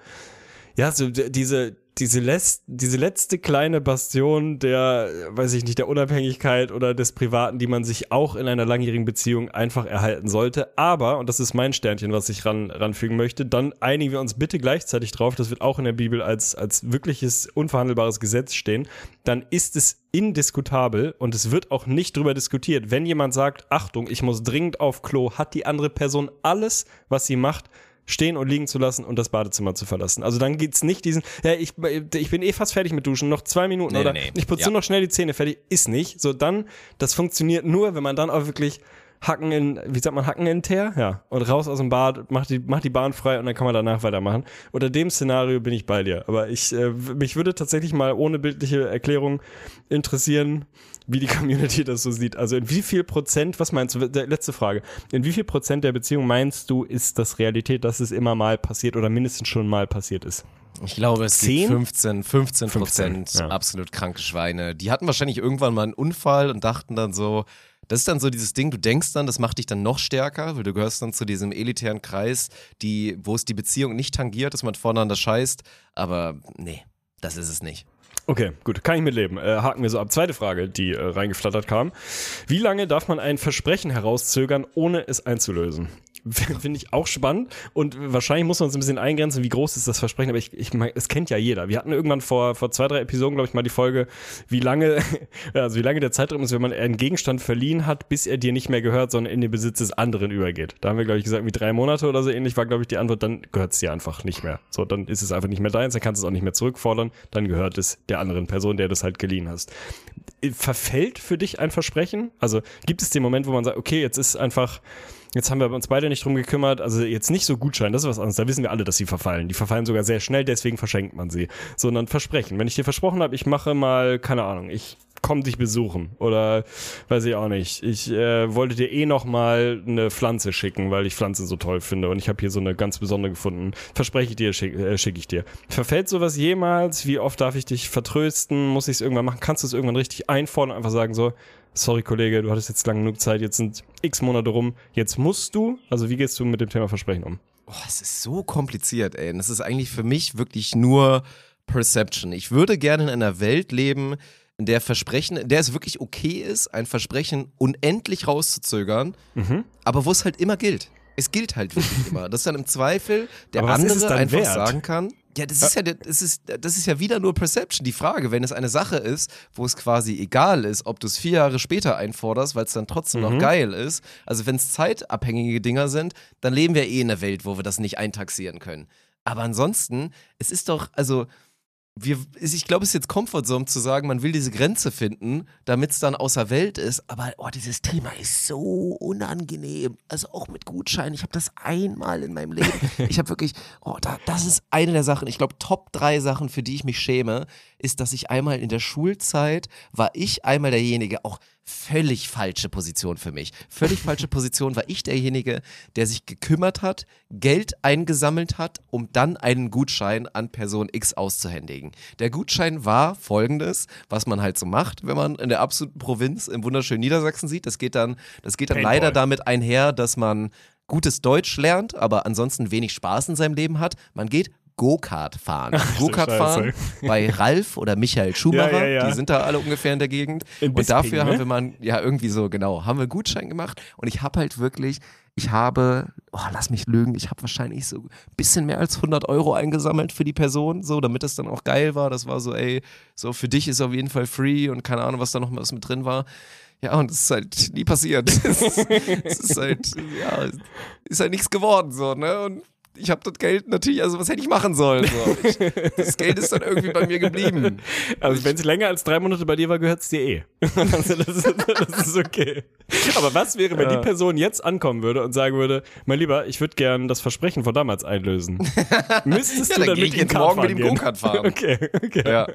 ja, so diese... Diese, les- diese letzte kleine Bastion der, weiß ich nicht, der Unabhängigkeit oder des Privaten, die man sich auch in einer langjährigen Beziehung einfach erhalten sollte. Aber, und das ist mein Sternchen, was ich ran, ranfügen möchte, dann einigen wir uns bitte gleichzeitig drauf, das wird auch in der Bibel als, als wirkliches, unverhandelbares Gesetz stehen, dann ist es indiskutabel und es wird auch nicht drüber diskutiert. Wenn jemand sagt, Achtung, ich muss dringend auf Klo, hat die andere Person alles, was sie macht, stehen und liegen zu lassen und das Badezimmer zu verlassen. Also dann geht's nicht diesen, ja, ich, ich bin eh fast fertig mit Duschen, noch zwei Minuten nee, oder nee. ich putze ja. nur noch schnell die Zähne fertig, ist nicht. So dann, das funktioniert nur, wenn man dann auch wirklich Hacken in, wie sagt man, Hacken in Teer? Ja. Und raus aus dem Bad, macht die, macht die Bahn frei und dann kann man danach weitermachen. Unter dem Szenario bin ich bei dir. Aber ich, äh, mich würde tatsächlich mal ohne bildliche Erklärung interessieren, wie die Community das so sieht. Also in wie viel Prozent, was meinst du, letzte Frage, in wie viel Prozent der Beziehung meinst du, ist das Realität, dass es immer mal passiert oder mindestens schon mal passiert ist? Ich glaube, es gibt fünfzehn Prozent ja. absolut kranke Schweine. Die hatten wahrscheinlich irgendwann mal einen Unfall und dachten dann so, das ist dann so dieses Ding, du denkst dann, das macht dich dann noch stärker, weil du gehörst dann zu diesem elitären Kreis, die, wo es die Beziehung nicht tangiert, dass man voneinander scheißt, aber nee, das ist es nicht. Okay, gut, kann ich mitleben. Äh, haken wir so ab. Zweite Frage, die äh, reingeflattert kam. Wie lange darf man ein Versprechen herauszögern, ohne es einzulösen? Finde ich auch spannend und wahrscheinlich muss man uns ein bisschen eingrenzen, wie groß ist das Versprechen, aber ich, ich meine, es kennt ja jeder. Wir hatten irgendwann vor, vor zwei, drei Episoden, glaube ich, mal die Folge, wie lange, also wie lange der Zeitraum ist, wenn man einen Gegenstand verliehen hat, bis er dir nicht mehr gehört, sondern in den Besitz des anderen übergeht. Da haben wir, glaube ich, gesagt, wie drei Monate oder so ähnlich war, glaube ich, die Antwort, dann gehört es dir einfach nicht mehr. So, dann ist es einfach nicht mehr deins, dann kannst du es auch nicht mehr zurückfordern, dann gehört es der anderen Person, der du es halt geliehen hast. Verfällt für dich ein Versprechen? Also gibt es den Moment, wo man sagt, okay, jetzt ist einfach... Jetzt haben wir uns beide nicht drum gekümmert, also jetzt nicht so Gutschein, das ist was anderes, da wissen wir alle, dass sie verfallen. Die verfallen sogar sehr schnell, deswegen verschenkt man sie. Sondern Versprechen. Wenn ich dir versprochen habe, ich mache mal, keine Ahnung, ich komme dich besuchen oder weiß ich auch nicht, ich äh, wollte dir eh nochmal eine Pflanze schicken, weil ich Pflanzen so toll finde und ich habe hier so eine ganz besondere gefunden. Verspreche ich dir, schicke äh, schick ich dir. Verfällt sowas jemals? Wie oft darf ich dich vertrösten? Muss ich es irgendwann machen? Kannst du es irgendwann richtig einfordern und einfach sagen so, sorry Kollege, du hattest jetzt lang genug Zeit, jetzt sind x Monate rum, jetzt musst du, also wie gehst du mit dem Thema Versprechen um? Oh, es ist so kompliziert, ey, das ist eigentlich für mich wirklich nur Perception. Ich würde gerne in einer Welt leben, der Versprechen, in der es wirklich okay ist, ein Versprechen unendlich rauszuzögern, mhm. aber wo es halt immer gilt. Es gilt halt wirklich immer, dass dann im Zweifel der andere einfach wert? sagen kann, ja, das ist ja, das ist, das ist ja wieder nur Perception, die Frage, wenn es eine Sache ist, wo es quasi egal ist, ob du es vier Jahre später einforderst, weil es dann trotzdem mhm. noch geil ist, also wenn es zeitabhängige Dinger sind, dann leben wir eh in einer Welt, wo wir das nicht eintaxieren können. Aber ansonsten, es ist doch, also wir, ich glaube, es ist jetzt Comfortzone zu sagen, man will diese Grenze finden, damit es dann außer Welt ist, aber oh, dieses Thema ist so unangenehm, also auch mit Gutschein, ich habe das einmal in meinem Leben, ich habe wirklich, oh, da, das ist eine der Sachen, ich glaube, Top drei Sachen, für die ich mich schäme, ist, dass ich einmal in der Schulzeit, war ich einmal derjenige, auch völlig falsche Position für mich, völlig falsche Position, war ich derjenige, der sich gekümmert hat, Geld eingesammelt hat, um dann einen Gutschein an Person X auszuhändigen. Der Gutschein war folgendes, was man halt so macht, wenn man in der absoluten Provinz im wunderschönen Niedersachsen sieht. Das geht dann, das geht dann leider damit einher, dass man gutes Deutsch lernt, aber ansonsten wenig Spaß in seinem Leben hat. Man geht Go-Kart fahren. Ach, Go-Kart fahren bei Ralf oder Michael Schumacher, ja, ja, ja. die sind da alle ungefähr in der Gegend. In und Bisping, dafür ne? haben wir mal, ja irgendwie so, genau, haben wir einen Gutschein gemacht und ich habe halt wirklich, ich habe, oh, lass mich lügen, ich habe wahrscheinlich so ein bisschen mehr als hundert Euro eingesammelt für die Person, so, damit das dann auch geil war. Das war so, ey, so für dich ist auf jeden Fall free und keine Ahnung, was da noch was mit drin war. Ja, und es ist halt nie passiert. Es ist halt, ja, ist halt nichts geworden, so, ne, und ich habe das Geld natürlich, also was hätte ich machen sollen? So. Ich, das Geld ist dann irgendwie bei mir geblieben. Also wenn es länger als drei Monate bei dir war, gehört es dir eh. Also das ist, das ist okay. Aber was wäre, wenn ja. die Person jetzt ankommen würde und sagen würde, mein Lieber, ich würde gern das Versprechen von damals einlösen. Müsstest ja, du dann, dann mit dem Go-Kart fahren? Mit dem Go-Kart fahren. Okay, okay. Ja.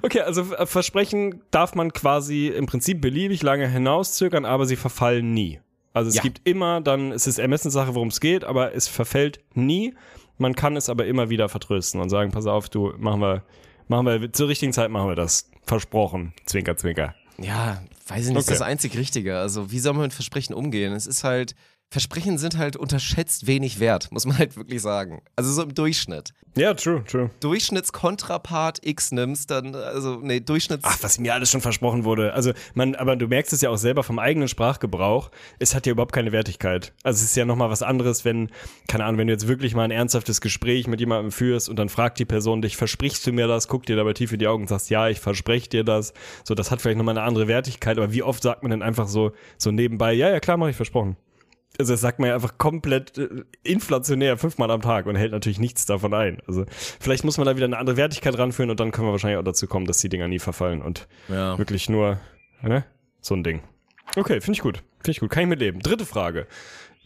Okay, also Versprechen darf man quasi im Prinzip beliebig lange hinauszögern, aber sie verfallen nie. Also es ja. gibt immer, dann es ist Ermessenssache, worum es geht, aber es verfällt nie. Man kann es aber immer wieder vertrösten und sagen, pass auf, du, machen wir, machen wir, zur richtigen Zeit machen wir das. Versprochen. Zwinker, zwinker. Ja, weiß ich nicht, okay. Ist das einzig Richtige. Also wie soll man mit Versprechen umgehen? Es ist halt, Versprechen sind halt unterschätzt wenig wert, muss man halt wirklich sagen. Also so im Durchschnitt. Ja, true, true. Durchschnittskontrapart X nimmst, dann, also, nee, Durchschnitts... Ach, was mir alles schon versprochen wurde. Also, man, aber du merkst es ja auch selber vom eigenen Sprachgebrauch, es hat ja überhaupt keine Wertigkeit. Also es ist ja nochmal was anderes, wenn, keine Ahnung, wenn du jetzt wirklich mal ein ernsthaftes Gespräch mit jemandem führst und dann fragt die Person dich, versprichst du mir das, guck dir dabei tief in die Augen und sagst, ja, ich verspreche dir das. So, das hat vielleicht nochmal eine andere Wertigkeit, aber wie oft sagt man denn einfach so, so nebenbei, ja, ja, klar, mach ich, versprochen. Also das sagt man ja einfach komplett inflationär fünfmal am Tag und hält natürlich nichts davon ein. Also vielleicht muss man da wieder eine andere Wertigkeit ranführen und dann können wir wahrscheinlich auch dazu kommen, dass die Dinger nie verfallen und ja. wirklich nur, ne, so ein Ding. Okay, finde ich gut. Finde ich gut. Kann ich mitleben. Dritte Frage.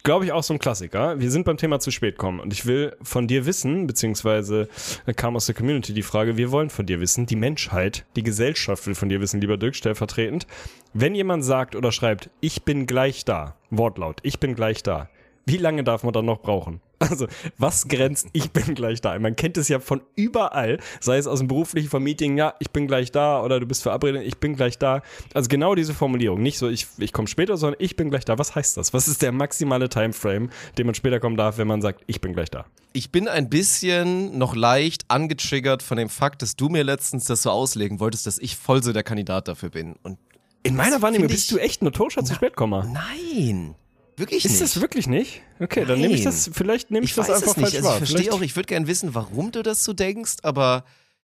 Glaube ich auch so ein Klassiker. Wir sind beim Thema zu spät kommen und ich will von dir wissen, beziehungsweise kam aus der Community die Frage, wir wollen von dir wissen, die Menschheit, die Gesellschaft will von dir wissen, lieber Dirk, stellvertretend. Wenn jemand sagt oder schreibt, ich bin gleich da, Wortlaut, ich bin gleich da, wie lange darf man dann noch brauchen? Also, was grenzt, ich bin gleich da? Man kennt es ja von überall, sei es aus dem beruflichen, vom Meeting, ja, ich bin gleich da oder du bist verabredet, ich bin gleich da. Also genau diese Formulierung, nicht so, ich, ich komme später, sondern ich bin gleich da. Was heißt das? Was ist der maximale Timeframe, den man später kommen darf, wenn man sagt, ich bin gleich da? Ich bin ein bisschen noch leicht angetriggert von dem Fakt, dass du mir letztens das so auslegen wolltest, dass ich voll so der Kandidat dafür bin. Und in meiner Wahrnehmung bist du echt notorischer zu spät Komma. Nein. Wirklich ist nicht. Das wirklich nicht? Okay, Nein. dann nehme ich das, vielleicht nehme ich, ich das einfach falsch also wahr. Ich verstehe vielleicht. auch, ich würde gerne wissen, warum du das so denkst, aber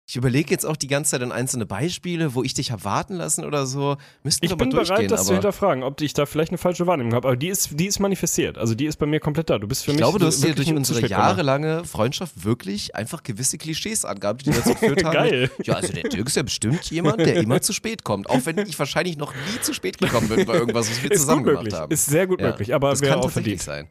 ich überlege jetzt auch die ganze Zeit an einzelne Beispiele, wo ich dich habe warten lassen oder so. Müssten wir mal durchgehen. Ich bin bereit, das zu hinterfragen, ob ich da vielleicht eine falsche Wahrnehmung habe, aber die ist, die ist manifestiert, also die ist bei mir komplett da. Du bist für ich mich glaube, du hast dir durch unsere jahrelange Freundschaft wirklich einfach gewisse Klischees angehabt, die dazu geführt haben. Geil. Ja, also der Dirk ist ja bestimmt jemand, der immer zu spät kommt, auch wenn ich wahrscheinlich noch nie zu spät gekommen bin bei irgendwas, was wir ist zusammen gemacht haben. Ist sehr gut ja. möglich, aber das wäre kann auch tatsächlich sein.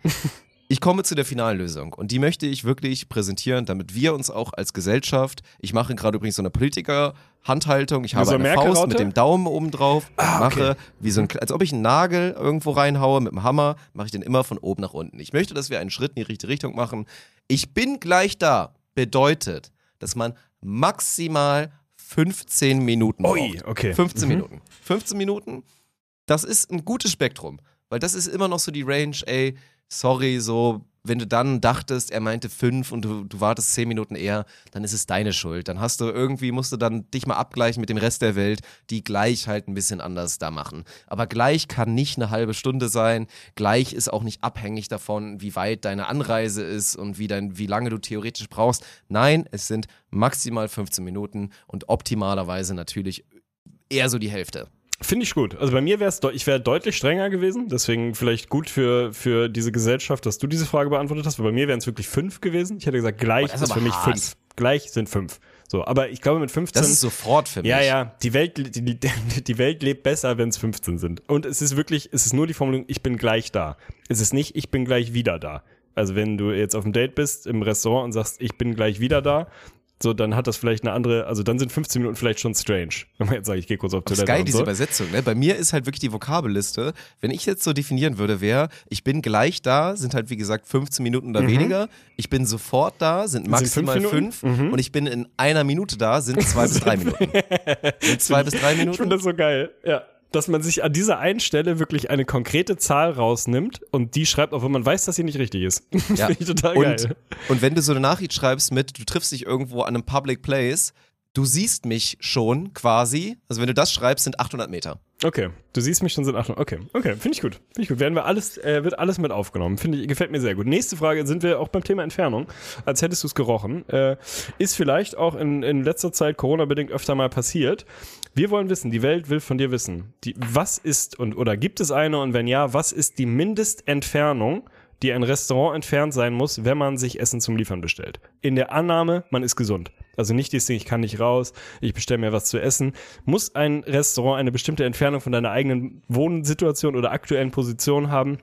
Ich komme zu der finalen Lösung und die möchte ich wirklich präsentieren, damit wir uns auch als Gesellschaft, ich mache gerade übrigens so eine Politiker-Handhaltung, ich habe so eine Merkel-Raute? Faust mit dem Daumen oben drauf, ah, okay. mache wie so ein, als ob ich einen Nagel irgendwo reinhaue mit dem Hammer, mache ich den immer von oben nach unten. Ich möchte, dass wir einen Schritt in die richtige Richtung machen. Ich bin gleich da bedeutet, dass man maximal fünfzehn Minuten braucht. Ui, okay. fünfzehn mhm. Minuten. fünfzehn Minuten, das ist ein gutes Spektrum, weil das ist immer noch so die Range, ey, sorry, so wenn du dann dachtest, er meinte fünf und du, du wartest zehn Minuten eher, dann ist es deine Schuld. Dann hast du irgendwie, musst du dann dich mal abgleichen mit dem Rest der Welt, die gleich halt ein bisschen anders da machen. Aber gleich kann nicht eine halbe Stunde sein. Gleich ist auch nicht abhängig davon, wie weit deine Anreise ist und wie, dein, wie lange du theoretisch brauchst. Nein, es sind maximal fünfzehn Minuten und optimalerweise natürlich eher so die Hälfte. Finde ich gut. Also bei mir wäre es, ich wäre deutlich strenger gewesen, deswegen vielleicht gut für, für diese Gesellschaft, dass du diese Frage beantwortet hast, weil bei mir wären es wirklich fünf gewesen. Ich hätte gesagt, gleich oh, ist für mich hart. Fünf. Gleich sind fünf. So, aber ich glaube mit fünfzehn... Das ist sofort für mich. Ja, ja, die Welt, die, die Welt lebt besser, wenn es fünfzehn sind. Und es ist wirklich, es ist nur die Formulierung, ich bin gleich da. Es ist nicht, ich bin gleich wieder da. Also wenn du jetzt auf dem Date bist, im Restaurant und sagst, ich bin gleich wieder da, so, dann hat das vielleicht eine andere, also dann sind fünfzehn Minuten vielleicht schon strange. Wenn man jetzt sagt, ich gehe kurz auf Toilette. Das ist geil, diese so. Übersetzung, ne? Bei mir ist halt wirklich die Vokabelliste, wenn ich jetzt so definieren würde, wäre, ich bin gleich da, sind halt wie gesagt fünfzehn Minuten oder mhm. weniger, ich bin sofort da, sind maximal fünf mhm. und ich bin in einer Minute da, sind zwei bis drei Minuten. Sind zwei bis drei Minuten. Ich finde das so geil, ja. Dass man sich an dieser einen Stelle wirklich eine konkrete Zahl rausnimmt und die schreibt, obwohl man weiß, dass sie nicht richtig ist. Ja. Finde ich total geil. Und, und wenn du so eine Nachricht schreibst mit, du triffst dich irgendwo an einem Public Place, du siehst mich schon quasi, also wenn du das schreibst, sind achthundert Meter. Okay, du siehst mich schon sind achthundert, okay, okay, finde ich gut, finde ich gut, werden wir alles, äh, wird alles mit aufgenommen, finde ich, gefällt mir sehr gut. Nächste Frage, sind wir auch beim Thema Entfernung, als hättest du es gerochen, äh, ist vielleicht auch in, in letzter Zeit Corona-bedingt öfter mal passiert. Wir wollen wissen, die Welt will von dir wissen, die, was ist und oder gibt es eine und wenn ja, was ist die Mindestentfernung, die ein Restaurant entfernt sein muss, wenn man sich Essen zum Liefern bestellt? In der Annahme, man ist gesund. Also nicht dieses Ding, ich kann nicht raus, ich bestelle mir was zu essen. Muss ein Restaurant eine bestimmte Entfernung von deiner eigenen Wohnsituation oder aktuellen Position haben,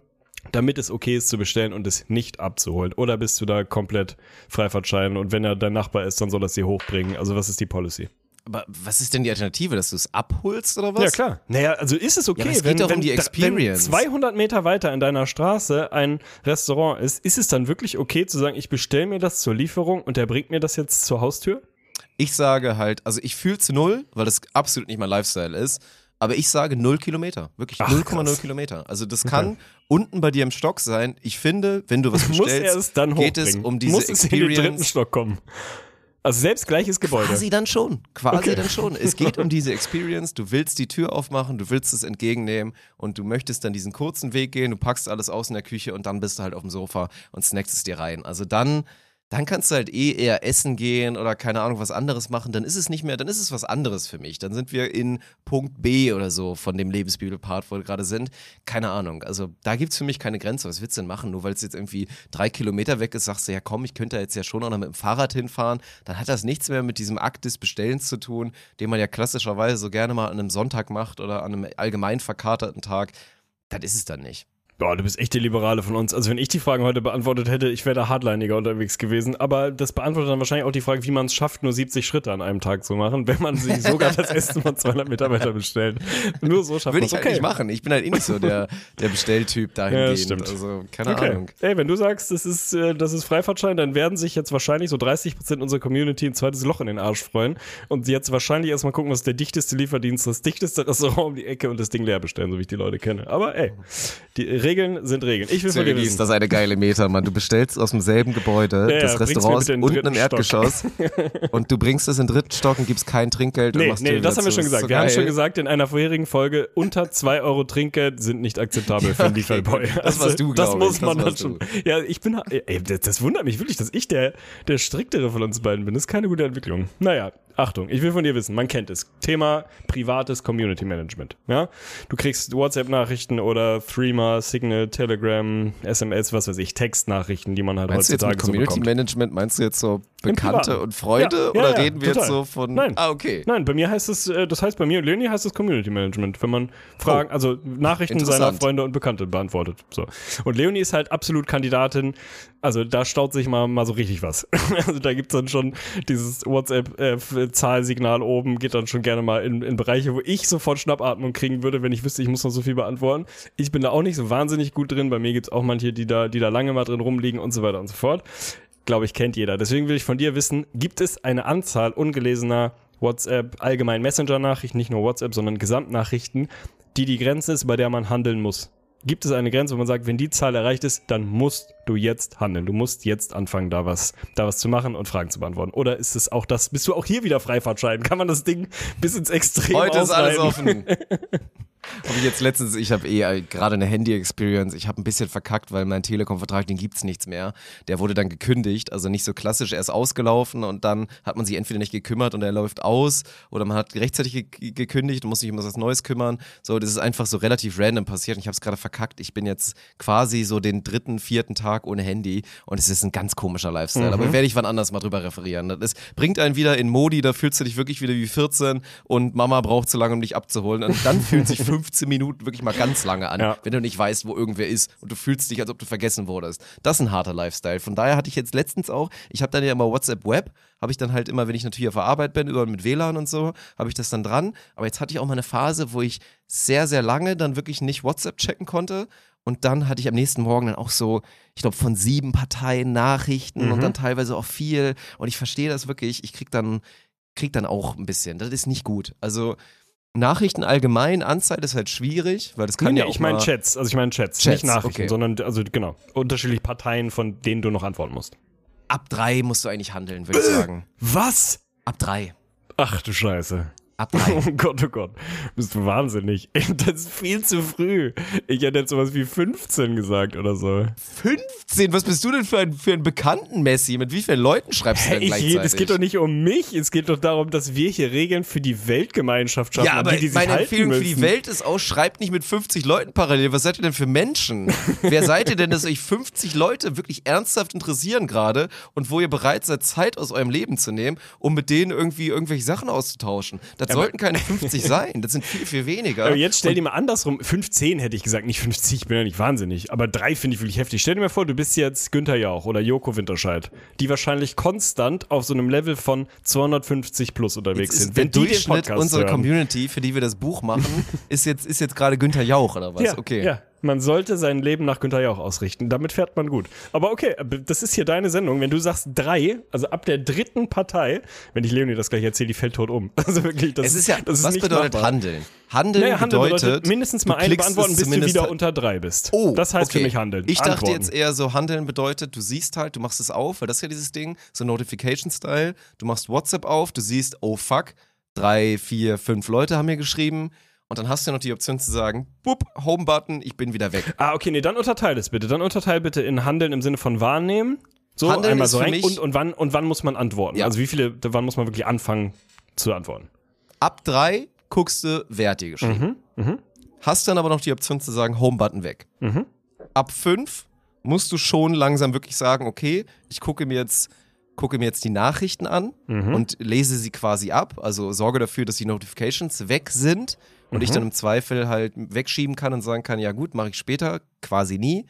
damit es okay ist zu bestellen und es nicht abzuholen? Oder bist du da komplett Freifahrtschein und wenn er dein Nachbar ist, dann soll das dir hochbringen? Also was ist die Policy? Aber was ist denn die Alternative, dass du es abholst oder was? Ja, klar. Naja, also ist es okay, ja, es wenn, wenn, um die Experience. Wenn zweihundert Meter weiter in deiner Straße ein Restaurant ist, ist es dann wirklich okay zu sagen, ich bestelle mir das zur Lieferung und der bringt mir das jetzt zur Haustür? Ich sage halt, also ich fühle zu null, weil das absolut nicht mein Lifestyle ist, aber ich sage null Kilometer, wirklich null Komma null Kilometer. Also das kann okay. unten bei dir im Stock sein. Ich finde, wenn du was bestellst, dann geht es um diese Experience. Muss es in den dritten Stock kommen. Also selbst gleiches Gebäude. Quasi dann schon, quasi okay. dann schon. Es geht um diese Experience, du willst die Tür aufmachen, du willst es entgegennehmen und du möchtest dann diesen kurzen Weg gehen, du packst alles aus in der Küche und dann bist du halt auf dem Sofa und snackst es dir rein. Also dann, dann kannst du halt eh eher essen gehen oder keine Ahnung, was anderes machen, dann ist es nicht mehr, dann ist es was anderes für mich. Dann sind wir in Punkt B oder so von dem Lebensbibelpart, wo wir gerade sind. Keine Ahnung, also da gibt es für mich keine Grenze. Was willst du denn machen? Nur weil es jetzt irgendwie drei Kilometer weg ist, sagst du, ja komm, ich könnte jetzt ja schon auch noch mit dem Fahrrad hinfahren. Dann hat das nichts mehr mit diesem Akt des Bestellens zu tun, den man ja klassischerweise so gerne mal an einem Sonntag macht oder an einem allgemein verkaterten Tag. Das ist es dann nicht. Boah, du bist echt der Liberale von uns. Also wenn ich die Fragen heute beantwortet hätte, ich wäre da hardliniger unterwegs gewesen. Aber das beantwortet dann wahrscheinlich auch die Frage, wie man es schafft, nur siebzig Schritte an einem Tag zu machen, wenn man sich sogar das Essen von zweihundert Meter weiter bestellt. Nur so schafft man es. Würde ich okay. halt nicht machen. Ich bin halt eh nicht so der, der Bestelltyp dahingehend. Ja, stimmt. Also keine okay. Ahnung. Ey, wenn du sagst, das ist, äh, das ist Freifahrtschein, dann werden sich jetzt wahrscheinlich so dreißig Prozent unserer Community ein zweites Loch in den Arsch freuen und jetzt wahrscheinlich erstmal gucken, was der dichteste Lieferdienst, das dichteste Restaurant um die Ecke und das Ding leer bestellen, so wie ich die Leute kenne. Aber ey, die Regeln sind Regeln. Ich will von dir wissen. Das ist eine geile Meta, Mann. Du bestellst aus demselben Gebäude ja, des Restaurants unten im Erdgeschoss und du bringst es in den dritten Stock und gibst kein Trinkgeld. Nee, und machst nee, das haben wir schon gesagt. So wir geil. haben schon gesagt in einer vorherigen Folge, unter zwei Euro Trinkgeld sind nicht akzeptabel für einen Lieferboy. Also, das warst du, glaube ich. Das muss man das dann schon. Ja, ich bin, ey, das, das wundert mich wirklich, dass ich der, der striktere von uns beiden bin. Das ist keine gute Entwicklung. Naja. Achtung, ich will von dir wissen, man kennt es. Thema privates Community Management. Ja? Du kriegst WhatsApp-Nachrichten oder Threema, Signal, Telegram, S M S, was weiß ich, Textnachrichten, die man halt meinst heutzutage so bekommt. Meinst du jetzt mit Community Management, meinst du jetzt so Bekannte und Freunde? Ja, ja, oder ja, reden wir total. jetzt so von... Nein. Ah, okay. Nein, bei mir heißt es, das heißt bei mir und Leni heißt es Community Management, wenn man Fragen, oh. also Nachrichten seiner Freunde und Bekannte beantwortet. So. Und Leonie ist halt absolut Kandidatin, also da staut sich mal, mal so richtig was. Also da gibt es dann schon dieses WhatsApp äh, Zahlsignal oben, geht dann schon gerne mal in, in Bereiche, wo ich sofort Schnappatmung kriegen würde, wenn ich wüsste, ich muss noch so viel beantworten. Ich bin da auch nicht so wahnsinnig gut drin. Bei mir gibt es auch manche, die da, die da lange mal drin rumliegen und so weiter und so fort. Glaube ich, kennt jeder. Deswegen will ich von dir wissen, gibt es eine Anzahl ungelesener WhatsApp, allgemein Messenger-Nachrichten, nicht nur WhatsApp, sondern Gesamtnachrichten, die die Grenze ist, bei der man handeln muss? gibt es eine Grenze, wo man sagt, wenn die Zahl erreicht ist, dann musst du jetzt handeln. Du musst jetzt anfangen, da was, da was zu machen und Fragen zu beantworten. Oder ist es auch das, bist du auch hier wieder Freifahrtschein? Kann man das Ding bis ins Extrem ausweiten? Heute ist alles offen. Hab ich jetzt letztens, ich habe eh gerade eine Handy-Experience, ich habe ein bisschen verkackt, weil mein Telekom-Vertrag, den gibt's nichts mehr, der wurde dann gekündigt, also nicht so klassisch, er ist ausgelaufen und dann hat man sich entweder nicht gekümmert und er läuft aus oder man hat rechtzeitig ge- gekündigt und muss sich um was Neues kümmern, so, das ist einfach so relativ random passiert und ich habe es gerade verkackt, ich bin jetzt quasi so den dritten, vierten Tag ohne Handy und es ist ein ganz komischer Lifestyle, mhm. aber werde ich wann anders mal drüber referieren, das bringt einen wieder in Modi, da fühlst du dich wirklich wieder wie vierzehn und Mama braucht zu lange, um dich abzuholen und dann fühlt sich fünfzehn Minuten wirklich mal ganz lange an, ja. wenn du nicht weißt, wo irgendwer ist und du fühlst dich, als ob du vergessen wurdest. Das ist ein harter Lifestyle. Von daher hatte ich jetzt letztens auch, ich habe dann ja immer WhatsApp Web, habe ich dann halt immer, wenn ich natürlich auf der Arbeit bin, über mit W LAN und so, habe ich das dann dran. Aber jetzt hatte ich auch mal eine Phase, wo ich sehr, sehr lange dann wirklich nicht WhatsApp checken konnte. Und dann hatte ich am nächsten Morgen dann auch so, ich glaube, von sieben Parteien Nachrichten mhm. und dann teilweise auch viel. Und ich verstehe das wirklich. Ich krieg dann, krieg dann auch ein bisschen. Das ist nicht gut. Also Nachrichten allgemein, Anzeige ist halt schwierig, weil das kann nee, ja nee, auch ich meine Chats, also ich meine Chats, Chats, nicht Nachrichten, okay. sondern also genau, unterschiedliche Parteien, von denen du noch antworten musst. Ab drei musst du eigentlich handeln, würde ich sagen. Was? Ab drei. Ach du Scheiße. Ab drei. Oh Gott, oh Gott. Bist du wahnsinnig. Das ist viel zu früh. Ich hätte jetzt sowas wie fünfzehn gesagt oder so. fünfzehn? Was bist du denn für ein, für ein Bekannten-Messi? Mit wie vielen Leuten schreibst du denn hey, gleichzeitig? Es geht doch nicht um mich. Es geht doch darum, dass wir hier Regeln für die Weltgemeinschaft schaffen. Ja, aber die, die meine sich Empfehlung für die Welt ist auch, schreibt nicht mit fünfzig Leuten parallel. Was seid ihr denn für Menschen? Wer seid ihr denn, dass euch fünfzig Leute wirklich ernsthaft interessieren gerade und wo ihr bereit seid, Zeit aus eurem Leben zu nehmen, um mit denen irgendwie irgendwelche Sachen auszutauschen? Das Das sollten keine fünfzig sein, das sind viel, viel weniger. Aber jetzt stell dir mal andersrum, fünfzehn hätte ich gesagt, nicht fünfzig, ich bin ja nicht wahnsinnig, aber drei finde ich wirklich heftig. Stell dir mal vor, du bist jetzt Günther Jauch oder Joko Winterscheidt, die wahrscheinlich konstant auf so einem Level von zweihundertfünfzig plus unterwegs jetzt sind. Wenn der die Durchschnitt unserer Community, für die wir das Buch machen, ist jetzt, ist jetzt gerade Günther Jauch oder was? Ja, okay. Ja. Man sollte sein Leben nach Günther Jauch ausrichten. Damit fährt man gut. Aber okay, das ist hier deine Sendung. Wenn du sagst drei, also ab der dritten Partei, wenn ich Leonie das gleich erzähle, die fällt tot um. Also wirklich, das es ist ja, das ist was nicht bedeutet machbar. Handeln? Handeln, naja, Handeln bedeutet, bedeutet mindestens mal eine beantworten, bis du wieder unter drei bist. Oh, das heißt okay. für mich Handeln. Ich dachte jetzt eher so, Handeln bedeutet, du siehst halt, du machst es auf, weil das ist ja dieses Ding, so Notification-Style. Du machst WhatsApp auf, du siehst, oh fuck, drei, vier, fünf Leute haben mir geschrieben. Und dann hast du noch die Option zu sagen, bup, Home-Button, ich bin wieder weg. Ah, okay, nee, dann unterteil es bitte. Dann unterteil bitte in Handeln im Sinne von wahrnehmen. So, Handeln einmal so rein. Und, und, wann, und wann muss man antworten? Ja. Also wie viele, wann muss man wirklich anfangen zu antworten? Ab drei guckst du, wer hat dir geschrieben. Mhm, mh. Hast dann aber noch die Option zu sagen, Home-Button weg. Mhm. Ab fünf musst du schon langsam wirklich sagen, okay, ich gucke mir jetzt... gucke mir jetzt die Nachrichten an mhm. und lese sie quasi ab, also sorge dafür, dass die Notifications weg sind und mhm. ich dann im Zweifel halt wegschieben kann und sagen kann, ja gut, mache ich später, quasi nie,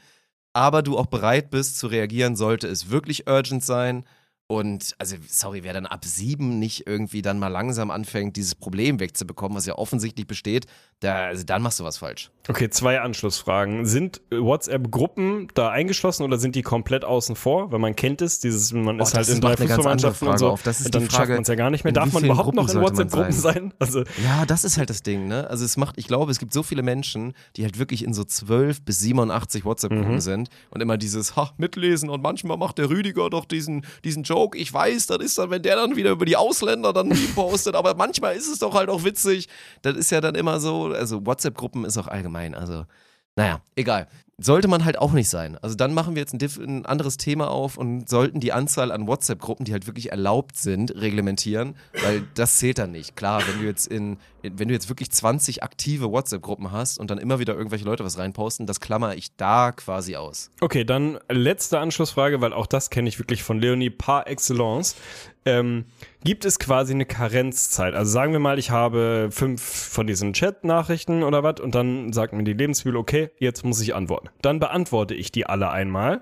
aber du auch bereit bist zu reagieren, sollte es wirklich urgent sein. Und, also, sorry, wer dann ab sieben nicht irgendwie dann mal langsam anfängt, dieses Problem wegzubekommen, was ja offensichtlich besteht, da, also dann machst du was falsch. Okay, zwei Anschlussfragen. Sind WhatsApp-Gruppen da eingeschlossen oder sind die komplett außen vor? Weil man kennt es, dieses, man oh, ist halt in drei Fußballmannschaften und so, auf. Das ist dann die Frage, schafft man es ja gar nicht mehr. Darf man überhaupt Gruppen noch in WhatsApp-Gruppen sein? sein? Also ja, das ist halt das Ding, ne? Also es macht, ich glaube, es gibt so viele Menschen, die halt wirklich in so zwölf bis siebenundachtzig WhatsApp-Gruppen mhm. sind und immer dieses, ha, mitlesen und manchmal macht der Rüdiger doch diesen, diesen Job. Ich weiß, das ist dann, wenn der dann wieder über die Ausländer dann postet, aber manchmal ist es doch halt auch witzig. Das ist ja dann immer so, also WhatsApp-Gruppen ist auch allgemein, also naja, egal. Sollte man halt auch nicht sein. Also dann machen wir jetzt ein, diff- ein anderes Thema auf und sollten die Anzahl an WhatsApp-Gruppen, die halt wirklich erlaubt sind, reglementieren, weil das zählt dann nicht. Klar, wenn du jetzt in, wenn du jetzt wirklich zwanzig aktive WhatsApp-Gruppen hast und dann immer wieder irgendwelche Leute was reinposten, das klammer ich da quasi aus. Okay, dann letzte Anschlussfrage, weil auch das kenne ich wirklich von Leonie par excellence. Ähm, gibt es quasi eine Karenzzeit? Also sagen wir mal, ich habe fünf von diesen Chat-Nachrichten oder was und dann sagt mir die Lebensbühne, okay, jetzt muss ich antworten. Dann beantworte ich die alle einmal.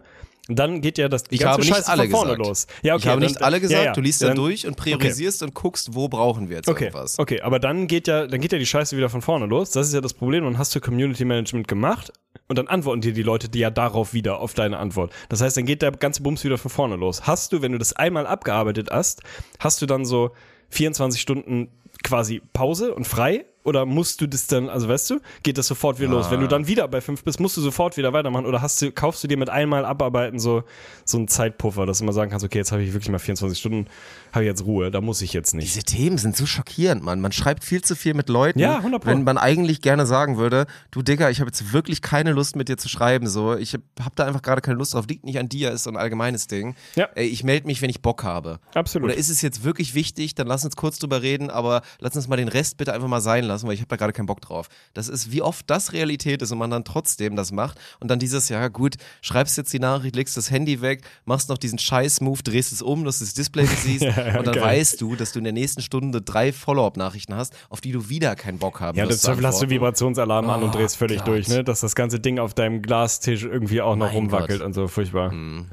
Dann geht ja das die ich ganze habe Scheiße von vorne gesagt. Los. Ja, okay, ich habe dann, nicht alle gesagt, ja, ja. Du liest dann, dann durch und priorisierst okay. und guckst, wo brauchen wir jetzt okay. irgendwas. Okay, aber dann geht, ja, dann geht ja die Scheiße wieder von vorne los. Das ist ja das Problem. Dann hast du Community Management gemacht und dann antworten dir die Leute die ja darauf wieder, auf deine Antwort. Das heißt, dann geht der ganze Bums wieder von vorne los. Hast du, wenn du das einmal abgearbeitet hast, hast du dann so vierundzwanzig Stunden quasi Pause und frei Oder musst du das dann, also weißt du, geht das sofort wieder ah. los? Wenn du dann wieder bei fünf bist, musst du sofort wieder weitermachen oder hast du, kaufst du dir mit einmal abarbeiten so, so einen Zeitpuffer, dass du mal sagen kannst, okay, jetzt habe ich wirklich mal vierundzwanzig Stunden, habe ich jetzt Ruhe, da muss ich jetzt nicht. Diese Themen sind so schockierend, Mann. Man schreibt viel zu viel mit Leuten, ja, wenn man eigentlich gerne sagen würde, du Digga, ich habe jetzt wirklich keine Lust mit dir zu schreiben, so, ich habe da einfach gerade keine Lust drauf, liegt nicht an dir, ist so ein allgemeines Ding. Ja. Ey, ich melde mich, wenn ich Bock habe. Absolut. Oder ist es jetzt wirklich wichtig, dann lass uns kurz drüber reden, aber lass uns mal den Rest bitte einfach mal sein lassen. Lassen, weil ich habe da gerade keinen Bock drauf. Das ist, wie oft das Realität ist und man dann trotzdem das macht und dann dieses, ja gut, schreibst jetzt die Nachricht, legst das Handy weg, machst noch diesen Scheiß-Move, drehst es um, dass du das Display nicht siehst ja, und dann geil. Weißt du, dass du in der nächsten Stunde drei Follow-up-Nachrichten hast, auf die du wieder keinen Bock haben ja, wirst. Ja, dann hast du Vibrationsalarm oh, an und drehst völlig Gott. durch, ne? Dass das ganze Ding auf deinem Glastisch irgendwie auch noch mein rumwackelt Gott. Und so, furchtbar. Mhm.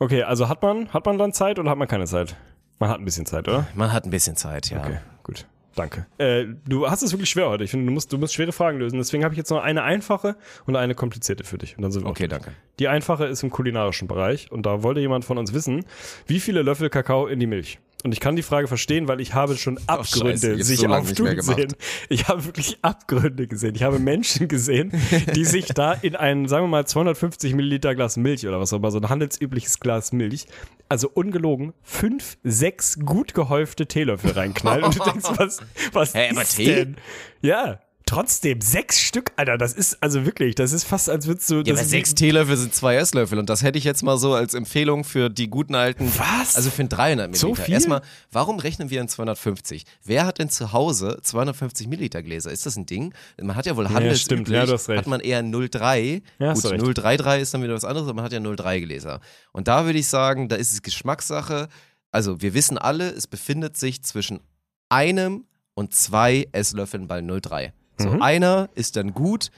Okay, also hat man, hat man dann Zeit oder hat man keine Zeit? Man hat ein bisschen Zeit, oder? Man hat ein bisschen Zeit, ja. Okay, gut. Danke. Äh, du hast es wirklich schwer heute. Ich finde, du musst, du musst schwere Fragen lösen. Deswegen habe ich jetzt noch eine einfache und eine komplizierte für dich. Und dann sind wir okay, danke. Die einfache ist im kulinarischen Bereich. Und da wollte jemand von uns wissen, wie viele Löffel Kakao in die Milch? Und ich kann die Frage verstehen, weil ich habe schon Abgründe oh, sich so auftun gesehen. Ich habe wirklich Abgründe gesehen. Ich habe Menschen gesehen, die sich da in ein, sagen wir mal, zweihundertfünfzig Milliliter Glas Milch oder was auch immer, so ein handelsübliches Glas Milch, also ungelogen, fünf, sechs gut gehäufte Teelöffel reinknallen. Und du denkst, was, was hey, ist Tee? Denn? Ja. Trotzdem, sechs Stück, Alter, das ist, also wirklich, das ist fast, als würdest du... Ja, aber sechs Teelöffel sind zwei Esslöffel und das hätte ich jetzt mal so als Empfehlung für die guten alten... Was? Also für einen dreihundert Milliliter. So viel? Erstmal, warum rechnen wir in zweihundertfünfzig? Wer hat denn zu Hause zweihundertfünfzig Milliliter Gläser? Ist das ein Ding? Man hat ja wohl handelsüblich, ja, ja, hat man eher null Komma drei. Ja, gut, null Komma dreiunddreißig ist dann wieder was anderes, aber man hat ja null Komma drei Gläser. Und da würde ich sagen, da ist es Geschmackssache. Also wir wissen alle, es befindet sich zwischen einem und zwei Esslöffeln bei null Komma drei. So, mhm. einer ist dann gut.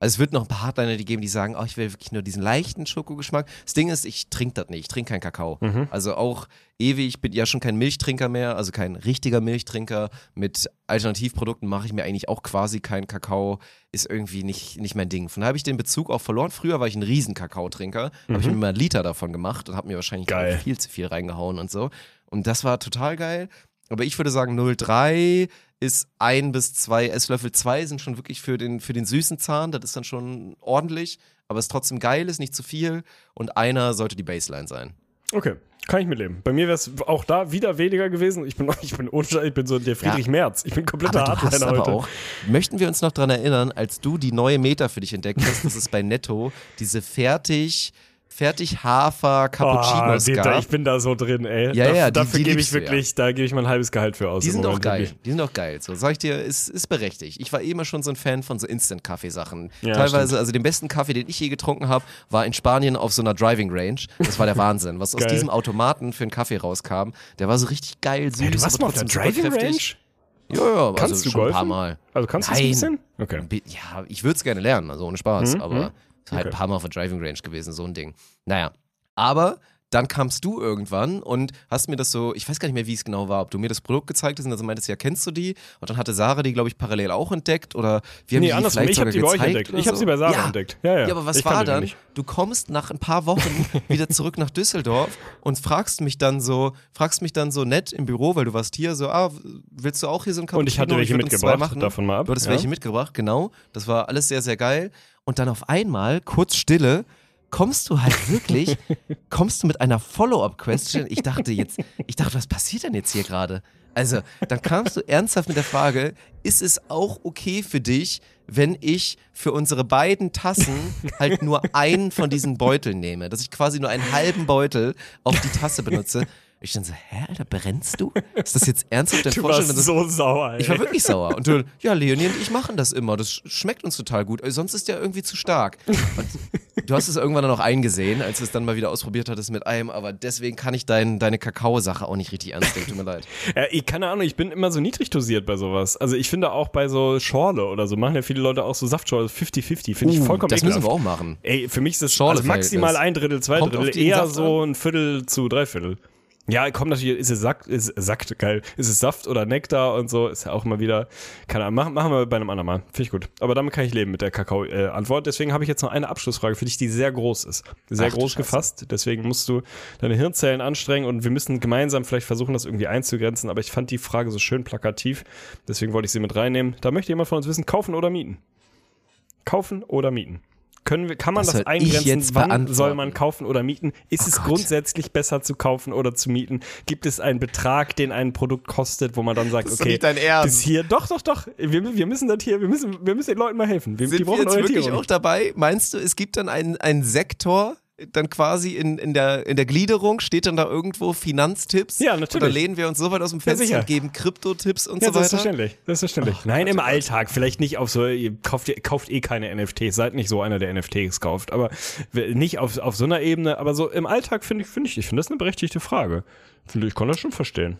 Also es wird noch ein paar Hardliner, die geben, die sagen, oh, ich will wirklich nur diesen leichten Schokogeschmack. Das Ding ist, ich trinke das nicht, ich trinke keinen Kakao. Mhm. Also auch ewig, ich bin ja schon kein Milchtrinker mehr, also kein richtiger Milchtrinker. Mit Alternativprodukten mache ich mir eigentlich auch quasi keinen Kakao. Ist irgendwie nicht, nicht mein Ding. Von daher habe ich den Bezug auch verloren. Früher war ich ein riesen Kakaotrinker, mhm. habe ich mir mal einen Liter davon gemacht und habe mir wahrscheinlich viel zu viel reingehauen und so. Und das war total geil. Aber ich würde sagen, null Komma drei ist ein bis zwei Esslöffel. Zwei sind schon wirklich für den, für den süßen Zahn, das ist dann schon ordentlich, aber es ist trotzdem geil, ist nicht zu viel und einer sollte die Baseline sein. Okay, kann ich mitleben. Bei mir wäre es auch da wieder weniger gewesen. Ich bin, ich bin, ich bin so der Friedrich ja. Merz. Ich bin kompletter Hardliner heute. Auch, möchten wir uns noch daran erinnern, als du die neue Meta für dich entdeckt hast, das ist bei Netto, diese fertig... Fertig Hafer Cappuccinos. Oh, Dieter, ich bin da so drin, ey. Ja, ja, da, die, dafür gebe ich wirklich, ja. da gebe ich mein halbes Gehalt für aus. Die sind auch geil. Die sind auch geil. So, sag ich dir, ist, ist berechtigt. Ich war eh immer schon so ein Fan von so Instant-Kaffeesachen. Ja, teilweise, stimmt. Also den besten Kaffee, den ich je getrunken habe, war in Spanien auf so einer Driving Range. Das war der Wahnsinn. Was aus diesem Automaten für einen Kaffee rauskam, der war so richtig geil, süß. Hey, du warst mal auf der Driving Range? Ja, ja, kannst also du schon golfen? Ein paar Mal. Also kannst du es ein bisschen? Okay. Ja, ich würde es gerne lernen, also ohne Spaß, mhm, aber... Okay. Halt ein paar Mal auf der Driving Range gewesen, so ein Ding. Naja, aber dann kamst du irgendwann und hast mir das so, ich weiß gar nicht mehr, wie es genau war, ob du mir das Produkt gezeigt hast und dann also meintest, ja, kennst du die? Und dann hatte Sarah die, glaube ich, parallel auch entdeckt oder wir haben nee, die andersrum, vielleicht ich sogar hab die gezeigt. Bei euch entdeckt. Ich so. habe sie bei Sarah ja. entdeckt. Ja, ja. ja, aber was ich war dann? Nicht. Du kommst nach ein paar Wochen wieder zurück nach Düsseldorf und fragst mich dann so, fragst mich dann so nett im Büro, weil du warst hier, so, ah, willst du auch hier so ein Cappuccino? Und ich hatte welche ich mitgebracht, davon mal ab. Du hattest ja. welche mitgebracht, genau. Das war alles sehr, sehr geil. Und dann auf einmal, kurz Stille, kommst du halt wirklich, kommst du mit einer Follow-up-Question. Ich dachte jetzt, ich dachte, was passiert denn jetzt hier gerade? Also, dann kamst du ernsthaft mit der Frage, ist es auch okay für dich, wenn ich für unsere beiden Tassen halt nur einen von diesen Beuteln nehme? Dass ich quasi nur einen halben Beutel auf die Tasse benutze. Ich dann so, hä, Alter, brennst du? Ist das jetzt ernsthaft dein Vorschlag? Du warst so sauer, ey. Ich war wirklich sauer. Und du, ja, Leonie und ich machen das immer. Das schmeckt uns total gut. Sonst ist der irgendwie zu stark. Und du hast es irgendwann dann auch eingesehen, als du es dann mal wieder ausprobiert hattest mit einem. Aber deswegen kann ich dein, deine Kakaosache auch nicht richtig ernst nehmen. Tut mir leid. Ja, ich, keine Ahnung, ich bin immer so niedrig dosiert bei sowas. Also ich finde auch bei so Schorle oder so, machen ja viele Leute auch so Saftschorle fifty fifty. Finde ich vollkommen ekelhaft. Das müssen wir auch machen. Ey, für mich ist das Schorle also maximal ein Drittel, zwei Drittel. Eher so ein Viertel zu drei Viertel. Ja, kommt natürlich, ist es Sack, ist Sack, geil, ist es Saft oder Nektar und so, ist ja auch immer wieder, keine Ahnung, machen, machen wir bei einem anderen Mal, finde ich gut. Aber damit kann ich leben mit der Kakao-Antwort, deswegen habe ich jetzt noch eine Abschlussfrage für dich, die sehr groß ist, sehr Ach, groß gefasst, deswegen musst du deine Hirnzellen anstrengen und wir müssen gemeinsam vielleicht versuchen, das irgendwie einzugrenzen, aber ich fand die Frage so schön plakativ, deswegen wollte ich sie mit reinnehmen. Da möchte jemand von uns wissen, kaufen oder mieten? Kaufen oder mieten? Können wir, kann man das, das eingrenzen, wann soll man kaufen oder mieten? Ist oh es Gott. grundsätzlich besser zu kaufen oder zu mieten? Gibt es einen Betrag, den ein Produkt kostet, wo man dann sagt, das okay, bis hier, doch, doch, doch, wir, wir müssen das hier, wir müssen, wir müssen den Leuten mal helfen. Wir, Sind die wir jetzt wirklich auch dabei? Meinst du, es gibt dann einen, einen Sektor, dann quasi in, in, der, in der Gliederung steht dann da irgendwo Finanztipps? Ja, natürlich. Oder lehnen wir uns so weit aus dem Fenster ja, und geben Kryptotipps und ja, so weiter? Ja, selbstverständlich. selbstverständlich. Ach, Nein, Gott, im Gott. Alltag. Vielleicht nicht auf so, ihr kauft, ihr kauft eh keine N F Ts, seid nicht so einer, der N F Ts kauft. Aber nicht auf, auf so einer Ebene. Aber so im Alltag finde ich, finde ich, ich finde das eine berechtigte Frage. Ich kann das schon verstehen.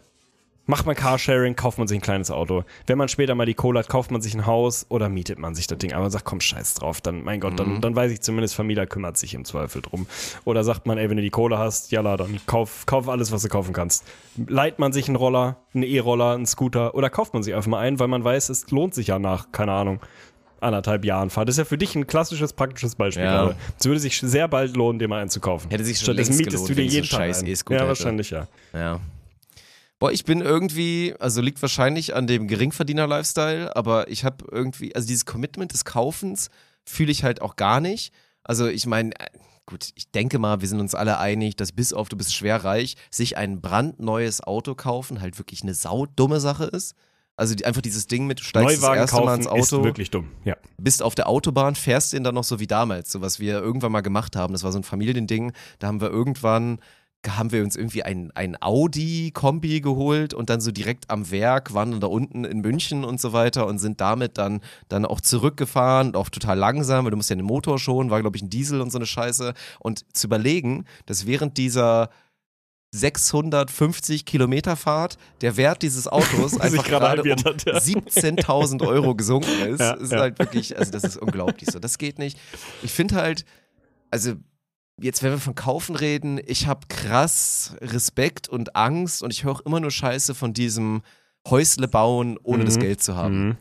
Macht man Carsharing, kauft man sich ein kleines Auto. Wenn man später mal die Kohle hat, kauft man sich ein Haus oder mietet man sich das Ding. Aber man sagt, komm, scheiß drauf, dann, mein Gott, mhm. dann, dann weiß ich zumindest, Vermieter kümmert sich im Zweifel drum. Oder sagt man, ey, wenn du die Kohle hast, jalla, dann kauf, kauf alles, was du kaufen kannst. Leiht man sich einen Roller, einen E-Roller, einen Scooter oder kauft man sich einfach mal einen, weil man weiß, es lohnt sich ja nach, keine Ahnung, anderthalb Jahren Fahrt. Das ist ja für dich ein klassisches, praktisches Beispiel. Ja. Es würde sich sehr bald lohnen, dir mal einen zu kaufen. Hätte sich schon längst gelohnt, wenn so scheiß E-Scooter. Ja, wahrscheinlich, ja. Ja. Boah, ich bin irgendwie, also liegt wahrscheinlich an dem Geringverdiener-Lifestyle, aber ich habe irgendwie, also dieses Commitment des Kaufens fühle ich halt auch gar nicht. Also ich meine, gut, ich denke mal, wir sind uns alle einig, dass bis auf du bist schwer reich, sich ein brandneues Auto kaufen halt wirklich eine saudumme Sache ist. Also die, einfach dieses Ding mit, du steigst Neuwagen das erste Mal ins Auto. Ist wirklich dumm, ja. Bist auf der Autobahn, fährst den dann noch so wie damals, so was wir irgendwann mal gemacht haben. Das war so ein Familiending, da haben wir irgendwann... haben wir uns irgendwie ein, ein Audi-Kombi geholt und dann so direkt am Werk, waren dann da unten in München und so weiter und sind damit dann, dann auch zurückgefahren, auch total langsam, weil du musst ja den Motor schonen, war glaube ich ein Diesel und so eine Scheiße. Und zu überlegen, dass während dieser sechshundertfünfzig Kilometer Fahrt der Wert dieses Autos einfach gerade um hat, ja. siebzehntausend Euro gesunken ist, ja, ist ja. halt wirklich, also das ist unglaublich so, das geht nicht. Ich finde halt, also jetzt, wenn wir von Kaufen reden, ich habe krass Respekt und Angst und ich höre immer nur Scheiße von diesem Häusle bauen, ohne mhm. das Geld zu haben. Mhm.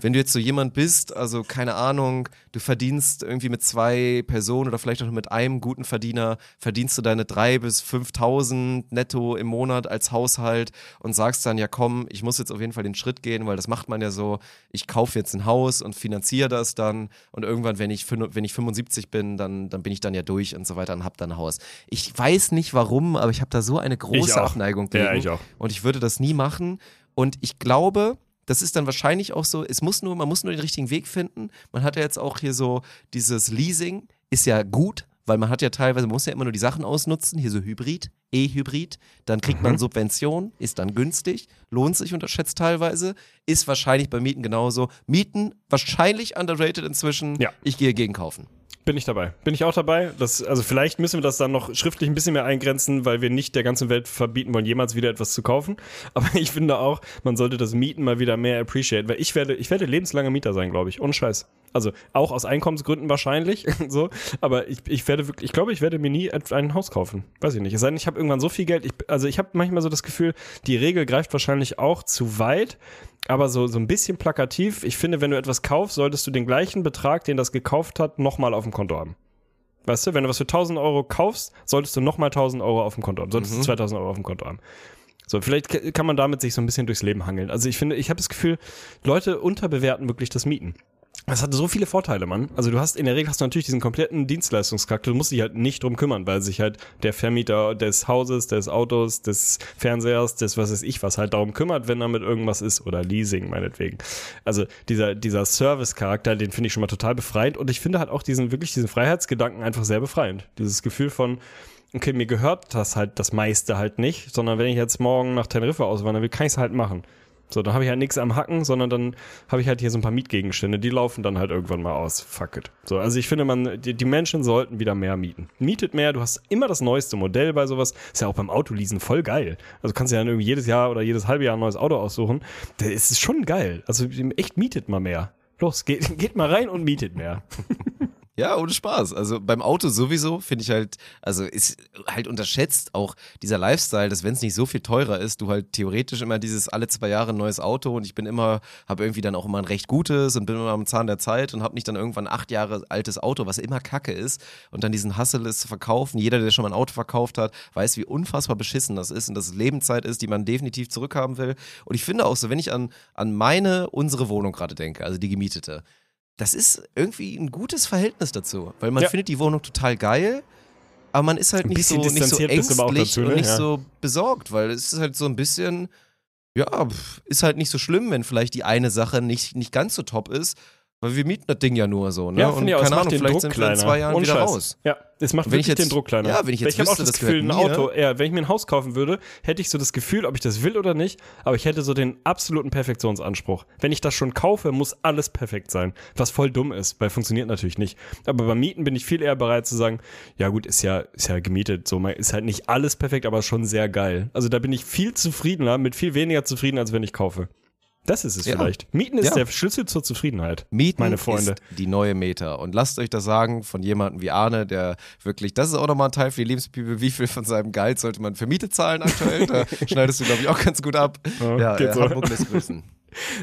Wenn du jetzt so jemand bist, also keine Ahnung, du verdienst irgendwie mit zwei Personen oder vielleicht auch mit einem guten Verdiener, verdienst du deine drei bis fünftausend netto im Monat als Haushalt und sagst dann, ja komm, ich muss jetzt auf jeden Fall den Schritt gehen, weil das macht man ja so, ich kaufe jetzt ein Haus und finanziere das dann und irgendwann, wenn ich, wenn ich fünfundsiebzig bin, dann, dann bin ich dann ja durch und so weiter und hab dann ein Haus. Ich weiß nicht warum, aber ich habe da so eine große Abneigung gegen. Ja, ich auch. Und ich würde das nie machen und ich glaube... Das ist dann wahrscheinlich auch so, es muss nur, man muss nur den richtigen Weg finden. Man hat ja jetzt auch hier so, dieses Leasing ist ja gut, weil man hat ja teilweise, man muss ja immer nur die Sachen ausnutzen, hier so Hybrid, E-Hybrid, dann kriegt mhm. man Subvention, ist dann günstig, lohnt sich, unterschätzt teilweise, ist wahrscheinlich bei Mieten genauso. Mieten wahrscheinlich underrated inzwischen, ja. Ich gehe gegen kaufen. Bin ich dabei. Bin ich auch dabei. Das, also vielleicht müssen wir das dann noch schriftlich ein bisschen mehr eingrenzen, weil wir nicht der ganzen Welt verbieten wollen, jemals wieder etwas zu kaufen. Aber ich finde auch, man sollte das Mieten mal wieder mehr appreciate, weil ich werde, ich werde lebenslanger Mieter sein, glaube ich. Ohne Scheiß. Also auch aus Einkommensgründen wahrscheinlich. so. Aber ich, ich werde wirklich, ich glaube, ich werde mir nie ein Haus kaufen. Weiß ich nicht. Es sei denn, ich habe irgendwann so viel Geld. Ich, also ich habe manchmal so das Gefühl, die Regel greift wahrscheinlich auch zu weit. Aber so, so ein bisschen plakativ. Ich finde, wenn du etwas kaufst, solltest du den gleichen Betrag, den das gekauft hat, nochmal auf dem Konto haben. Weißt du, wenn du was für tausend Euro kaufst, solltest du nochmal tausend Euro auf dem Konto haben. Solltest du mhm. zweitausend Euro auf dem Konto haben. So, vielleicht kann man damit sich so ein bisschen durchs Leben hangeln. Also ich finde, ich habe das Gefühl, Leute unterbewerten wirklich das Mieten. Das hatte so viele Vorteile, Mann. Also du hast, in der Regel hast du natürlich diesen kompletten Dienstleistungscharakter, du musst dich halt nicht drum kümmern, weil sich halt der Vermieter des Hauses, des Autos, des Fernsehers, des was weiß ich was halt darum kümmert, wenn damit irgendwas ist oder Leasing meinetwegen. Also dieser, dieser Service-Charakter, den finde ich schon mal total befreiend und ich finde halt auch diesen, wirklich diesen Freiheitsgedanken einfach sehr befreiend. Dieses Gefühl von, okay, mir gehört das halt, das meiste halt nicht, sondern wenn ich jetzt morgen nach Teneriffa auswandern will, kann ich es halt machen. So, dann habe ich halt nichts am Hacken, sondern dann habe ich halt hier so ein paar Mietgegenstände, die laufen dann halt irgendwann mal aus. Fuck it. So, also ich finde, man, die, die Menschen sollten wieder mehr mieten. Mietet mehr, du hast immer das neueste Modell bei sowas. Ist ja auch beim Autoleasen voll geil. Also kannst du ja dann irgendwie jedes Jahr oder jedes halbe Jahr ein neues Auto aussuchen. Das ist schon geil. Also echt, mietet mal mehr. Los, geht, geht mal rein und mietet mehr. Ja, ohne Spaß. Also beim Auto sowieso finde ich halt, also ist halt unterschätzt auch dieser Lifestyle, dass wenn es nicht so viel teurer ist, du halt theoretisch immer dieses alle zwei Jahre ein neues Auto und ich bin immer, habe irgendwie dann auch immer ein recht gutes und bin immer am Zahn der Zeit und habe nicht dann irgendwann acht Jahre altes Auto, was immer Kacke ist und dann diesen Hassel ist zu verkaufen. Jeder, der schon mal ein Auto verkauft hat, weiß, wie unfassbar beschissen das ist und dass es Lebenszeit ist, die man definitiv zurückhaben will. Und ich finde auch so, wenn ich an, an meine, unsere Wohnung gerade denke, also die gemietete, das ist irgendwie ein gutes Verhältnis dazu, weil man ja. findet die Wohnung total geil, aber man ist halt nicht so, nicht so ängstlich dazu, ne? und nicht ja. so besorgt, weil es ist halt so ein bisschen, ja, ist halt nicht so schlimm, wenn vielleicht die eine Sache nicht, nicht ganz so top ist, weil wir mieten das Ding ja nur so, ne? Ja, und ich auch, keine Ahnung, vielleicht Druck sind kleiner. wir in zwei Jahren Ohne wieder Scheiß. raus. Ja, es macht wirklich jetzt, den Druck kleiner. Ja, wenn ich jetzt ich wüsste, auch das, das Gefühl, ein Auto, ja, wenn ich mir ein Haus kaufen würde, hätte ich so das Gefühl, ob ich das will oder nicht, aber ich hätte so den absoluten Perfektionsanspruch. Wenn ich das schon kaufe, muss alles perfekt sein, was voll dumm ist, weil funktioniert natürlich nicht. Aber beim Mieten bin ich viel eher bereit zu sagen, ja gut, ist ja ist ja gemietet, so ist halt nicht alles perfekt, aber schon sehr geil. Also da bin ich viel zufriedener, mit viel weniger zufrieden, als wenn ich kaufe. Das ist es ja. vielleicht. Mieten ist ja. der Schlüssel zur Zufriedenheit, Mieten meine Freunde. Ist die neue Meta. Und lasst euch das sagen von jemandem wie Arne, der wirklich, das ist auch nochmal ein Teil für die Lebensbibel, wie viel von seinem Gehalt sollte man für Miete zahlen aktuell. Da schneidest du, glaube ich, auch ganz gut ab. Ja, ja geht's äh, Hamburg lässt grüßen.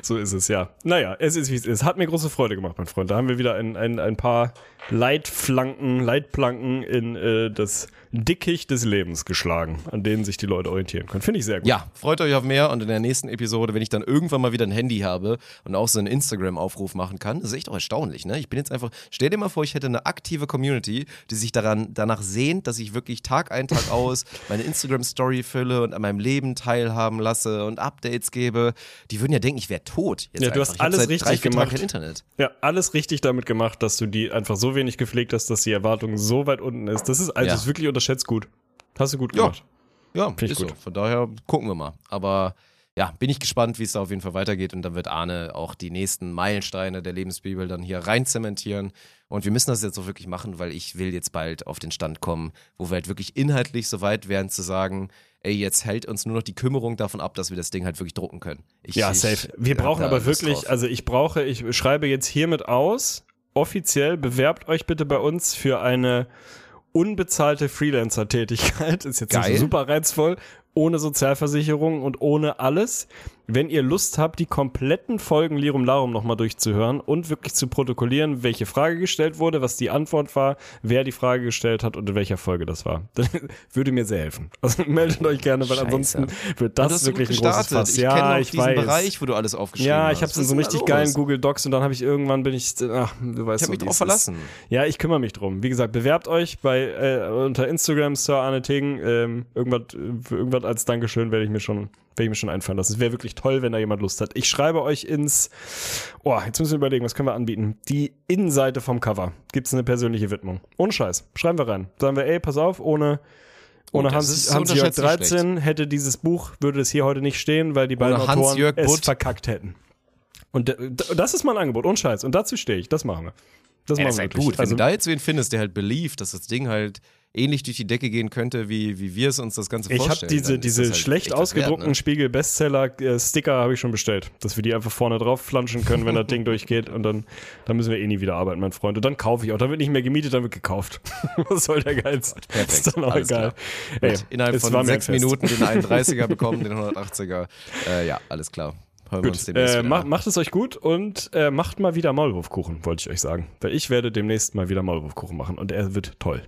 So ist es, ja. Naja, es ist wie es ist. Hat mir große Freude gemacht, mein Freund. Da haben wir wieder ein, ein, ein paar Leitflanken, Leitplanken in äh, das Dickicht des Lebens geschlagen, an denen sich die Leute orientieren können. Finde ich sehr gut. Ja, freut euch auf mehr und in der nächsten Episode, wenn ich dann irgendwann mal wieder ein Handy habe und auch so einen Instagram-Aufruf machen kann, das ist echt auch erstaunlich, ne? Ich bin jetzt einfach, stell dir mal vor, ich hätte eine aktive Community, die sich daran danach sehnt, dass ich wirklich Tag ein, Tag aus meine Instagram-Story fülle und an meinem Leben teilhaben lasse und Updates gebe. Die würden ja denken, ich wäre tot. Jetzt ja, du einfach. hast alles richtig drei, gemacht. Kein Internet. Ja, alles richtig damit gemacht, dass du die einfach so wenig gepflegt hast, dass die Erwartung so weit unten ist. Das ist also ja. wirklich unterschätzt gut. Hast du gut gemacht. Ja, ja finde ich gut. So. Von daher gucken wir mal. Aber ja, bin ich gespannt, wie es da auf jeden Fall weitergeht. Und dann wird Arne auch die nächsten Meilensteine der Lebensbibel dann hier rein zementieren. Und wir müssen das jetzt auch wirklich machen, weil ich will jetzt bald auf den Stand kommen, wo wir halt wirklich inhaltlich so weit wären zu sagen, ey, jetzt hält uns nur noch die Kümmerung davon ab, dass wir das Ding halt wirklich drucken können. Ich, ja, safe. Wir ich, brauchen ja, aber wirklich, drauf. also ich brauche, ich schreibe jetzt hiermit aus, offiziell bewerbt euch bitte bei uns für eine unbezahlte Freelancer-Tätigkeit. Ist jetzt Geil. Nicht super reizvoll. Ohne Sozialversicherung und ohne alles. Wenn ihr Lust habt, die kompletten Folgen Lirum Larum nochmal durchzuhören und wirklich zu protokollieren, welche Frage gestellt wurde, was die Antwort war, wer die Frage gestellt hat und in welcher Folge das war, dann würde mir sehr helfen. Also meldet euch gerne, weil Scheiße. ansonsten wird das, das wirklich ein großes Fass. Ich ja, kenne ich diesen weiß. Bereich, wo du alles aufgeschrieben hast. Ja, ich habe es in so richtig geilen Google Docs und dann habe ich irgendwann bin ich, ach, du weißt, ich habe mich drauf verlassen. Ist. Ja, ich kümmere mich drum. Wie gesagt, bewerbt euch bei äh, unter Instagram Sir Arne Tegen. Ähm, irgendwas, irgendwas als Dankeschön werde ich mir schon, werde ich mir schon einfallen lassen. Es wäre wirklich toll, wenn da jemand Lust hat. Ich schreibe euch ins, oh, jetzt müssen wir überlegen, was können wir anbieten? Die Innenseite vom Cover. Gibt es eine persönliche Widmung? Ohne Scheiß. Schreiben wir rein. Sagen wir, ey, pass auf, ohne, ohne Hans-Jörg dreizehn hätte dieses Buch, würde es hier heute nicht stehen, weil die beiden Autoren es verkackt hätten. Und das ist mein Angebot. Ohne Scheiß. Und dazu stehe ich. Das machen wir. Das ja, machen wir halt gut. Wenn also, du da jetzt wen findest, der halt believed, dass das Ding halt ähnlich durch die Decke gehen könnte, wie, wie wir es uns das Ganze ich vorstellen. Ich habe diese, diese halt schlecht ausgedruckten wert, ne? Spiegel-Bestseller-Sticker habe ich schon bestellt, dass wir die einfach vorne drauf flanschen können, wenn das Ding durchgeht und dann, dann müssen wir eh nie wieder arbeiten, mein Freund. Und dann kaufe ich auch. Dann wird nicht mehr gemietet, dann wird gekauft. Was soll der Geiz? Perfekt. Ist dann auch alles egal. Ey, innerhalb von sechs Minuten den einunddreißiger bekommen, den hundertachtziger. Äh, ja, alles klar. Gut, äh, macht, macht es euch gut und äh, macht mal wieder Maulwurfkuchen, wollte ich euch sagen. Weil ich werde demnächst mal wieder Maulwurfkuchen machen und er wird toll.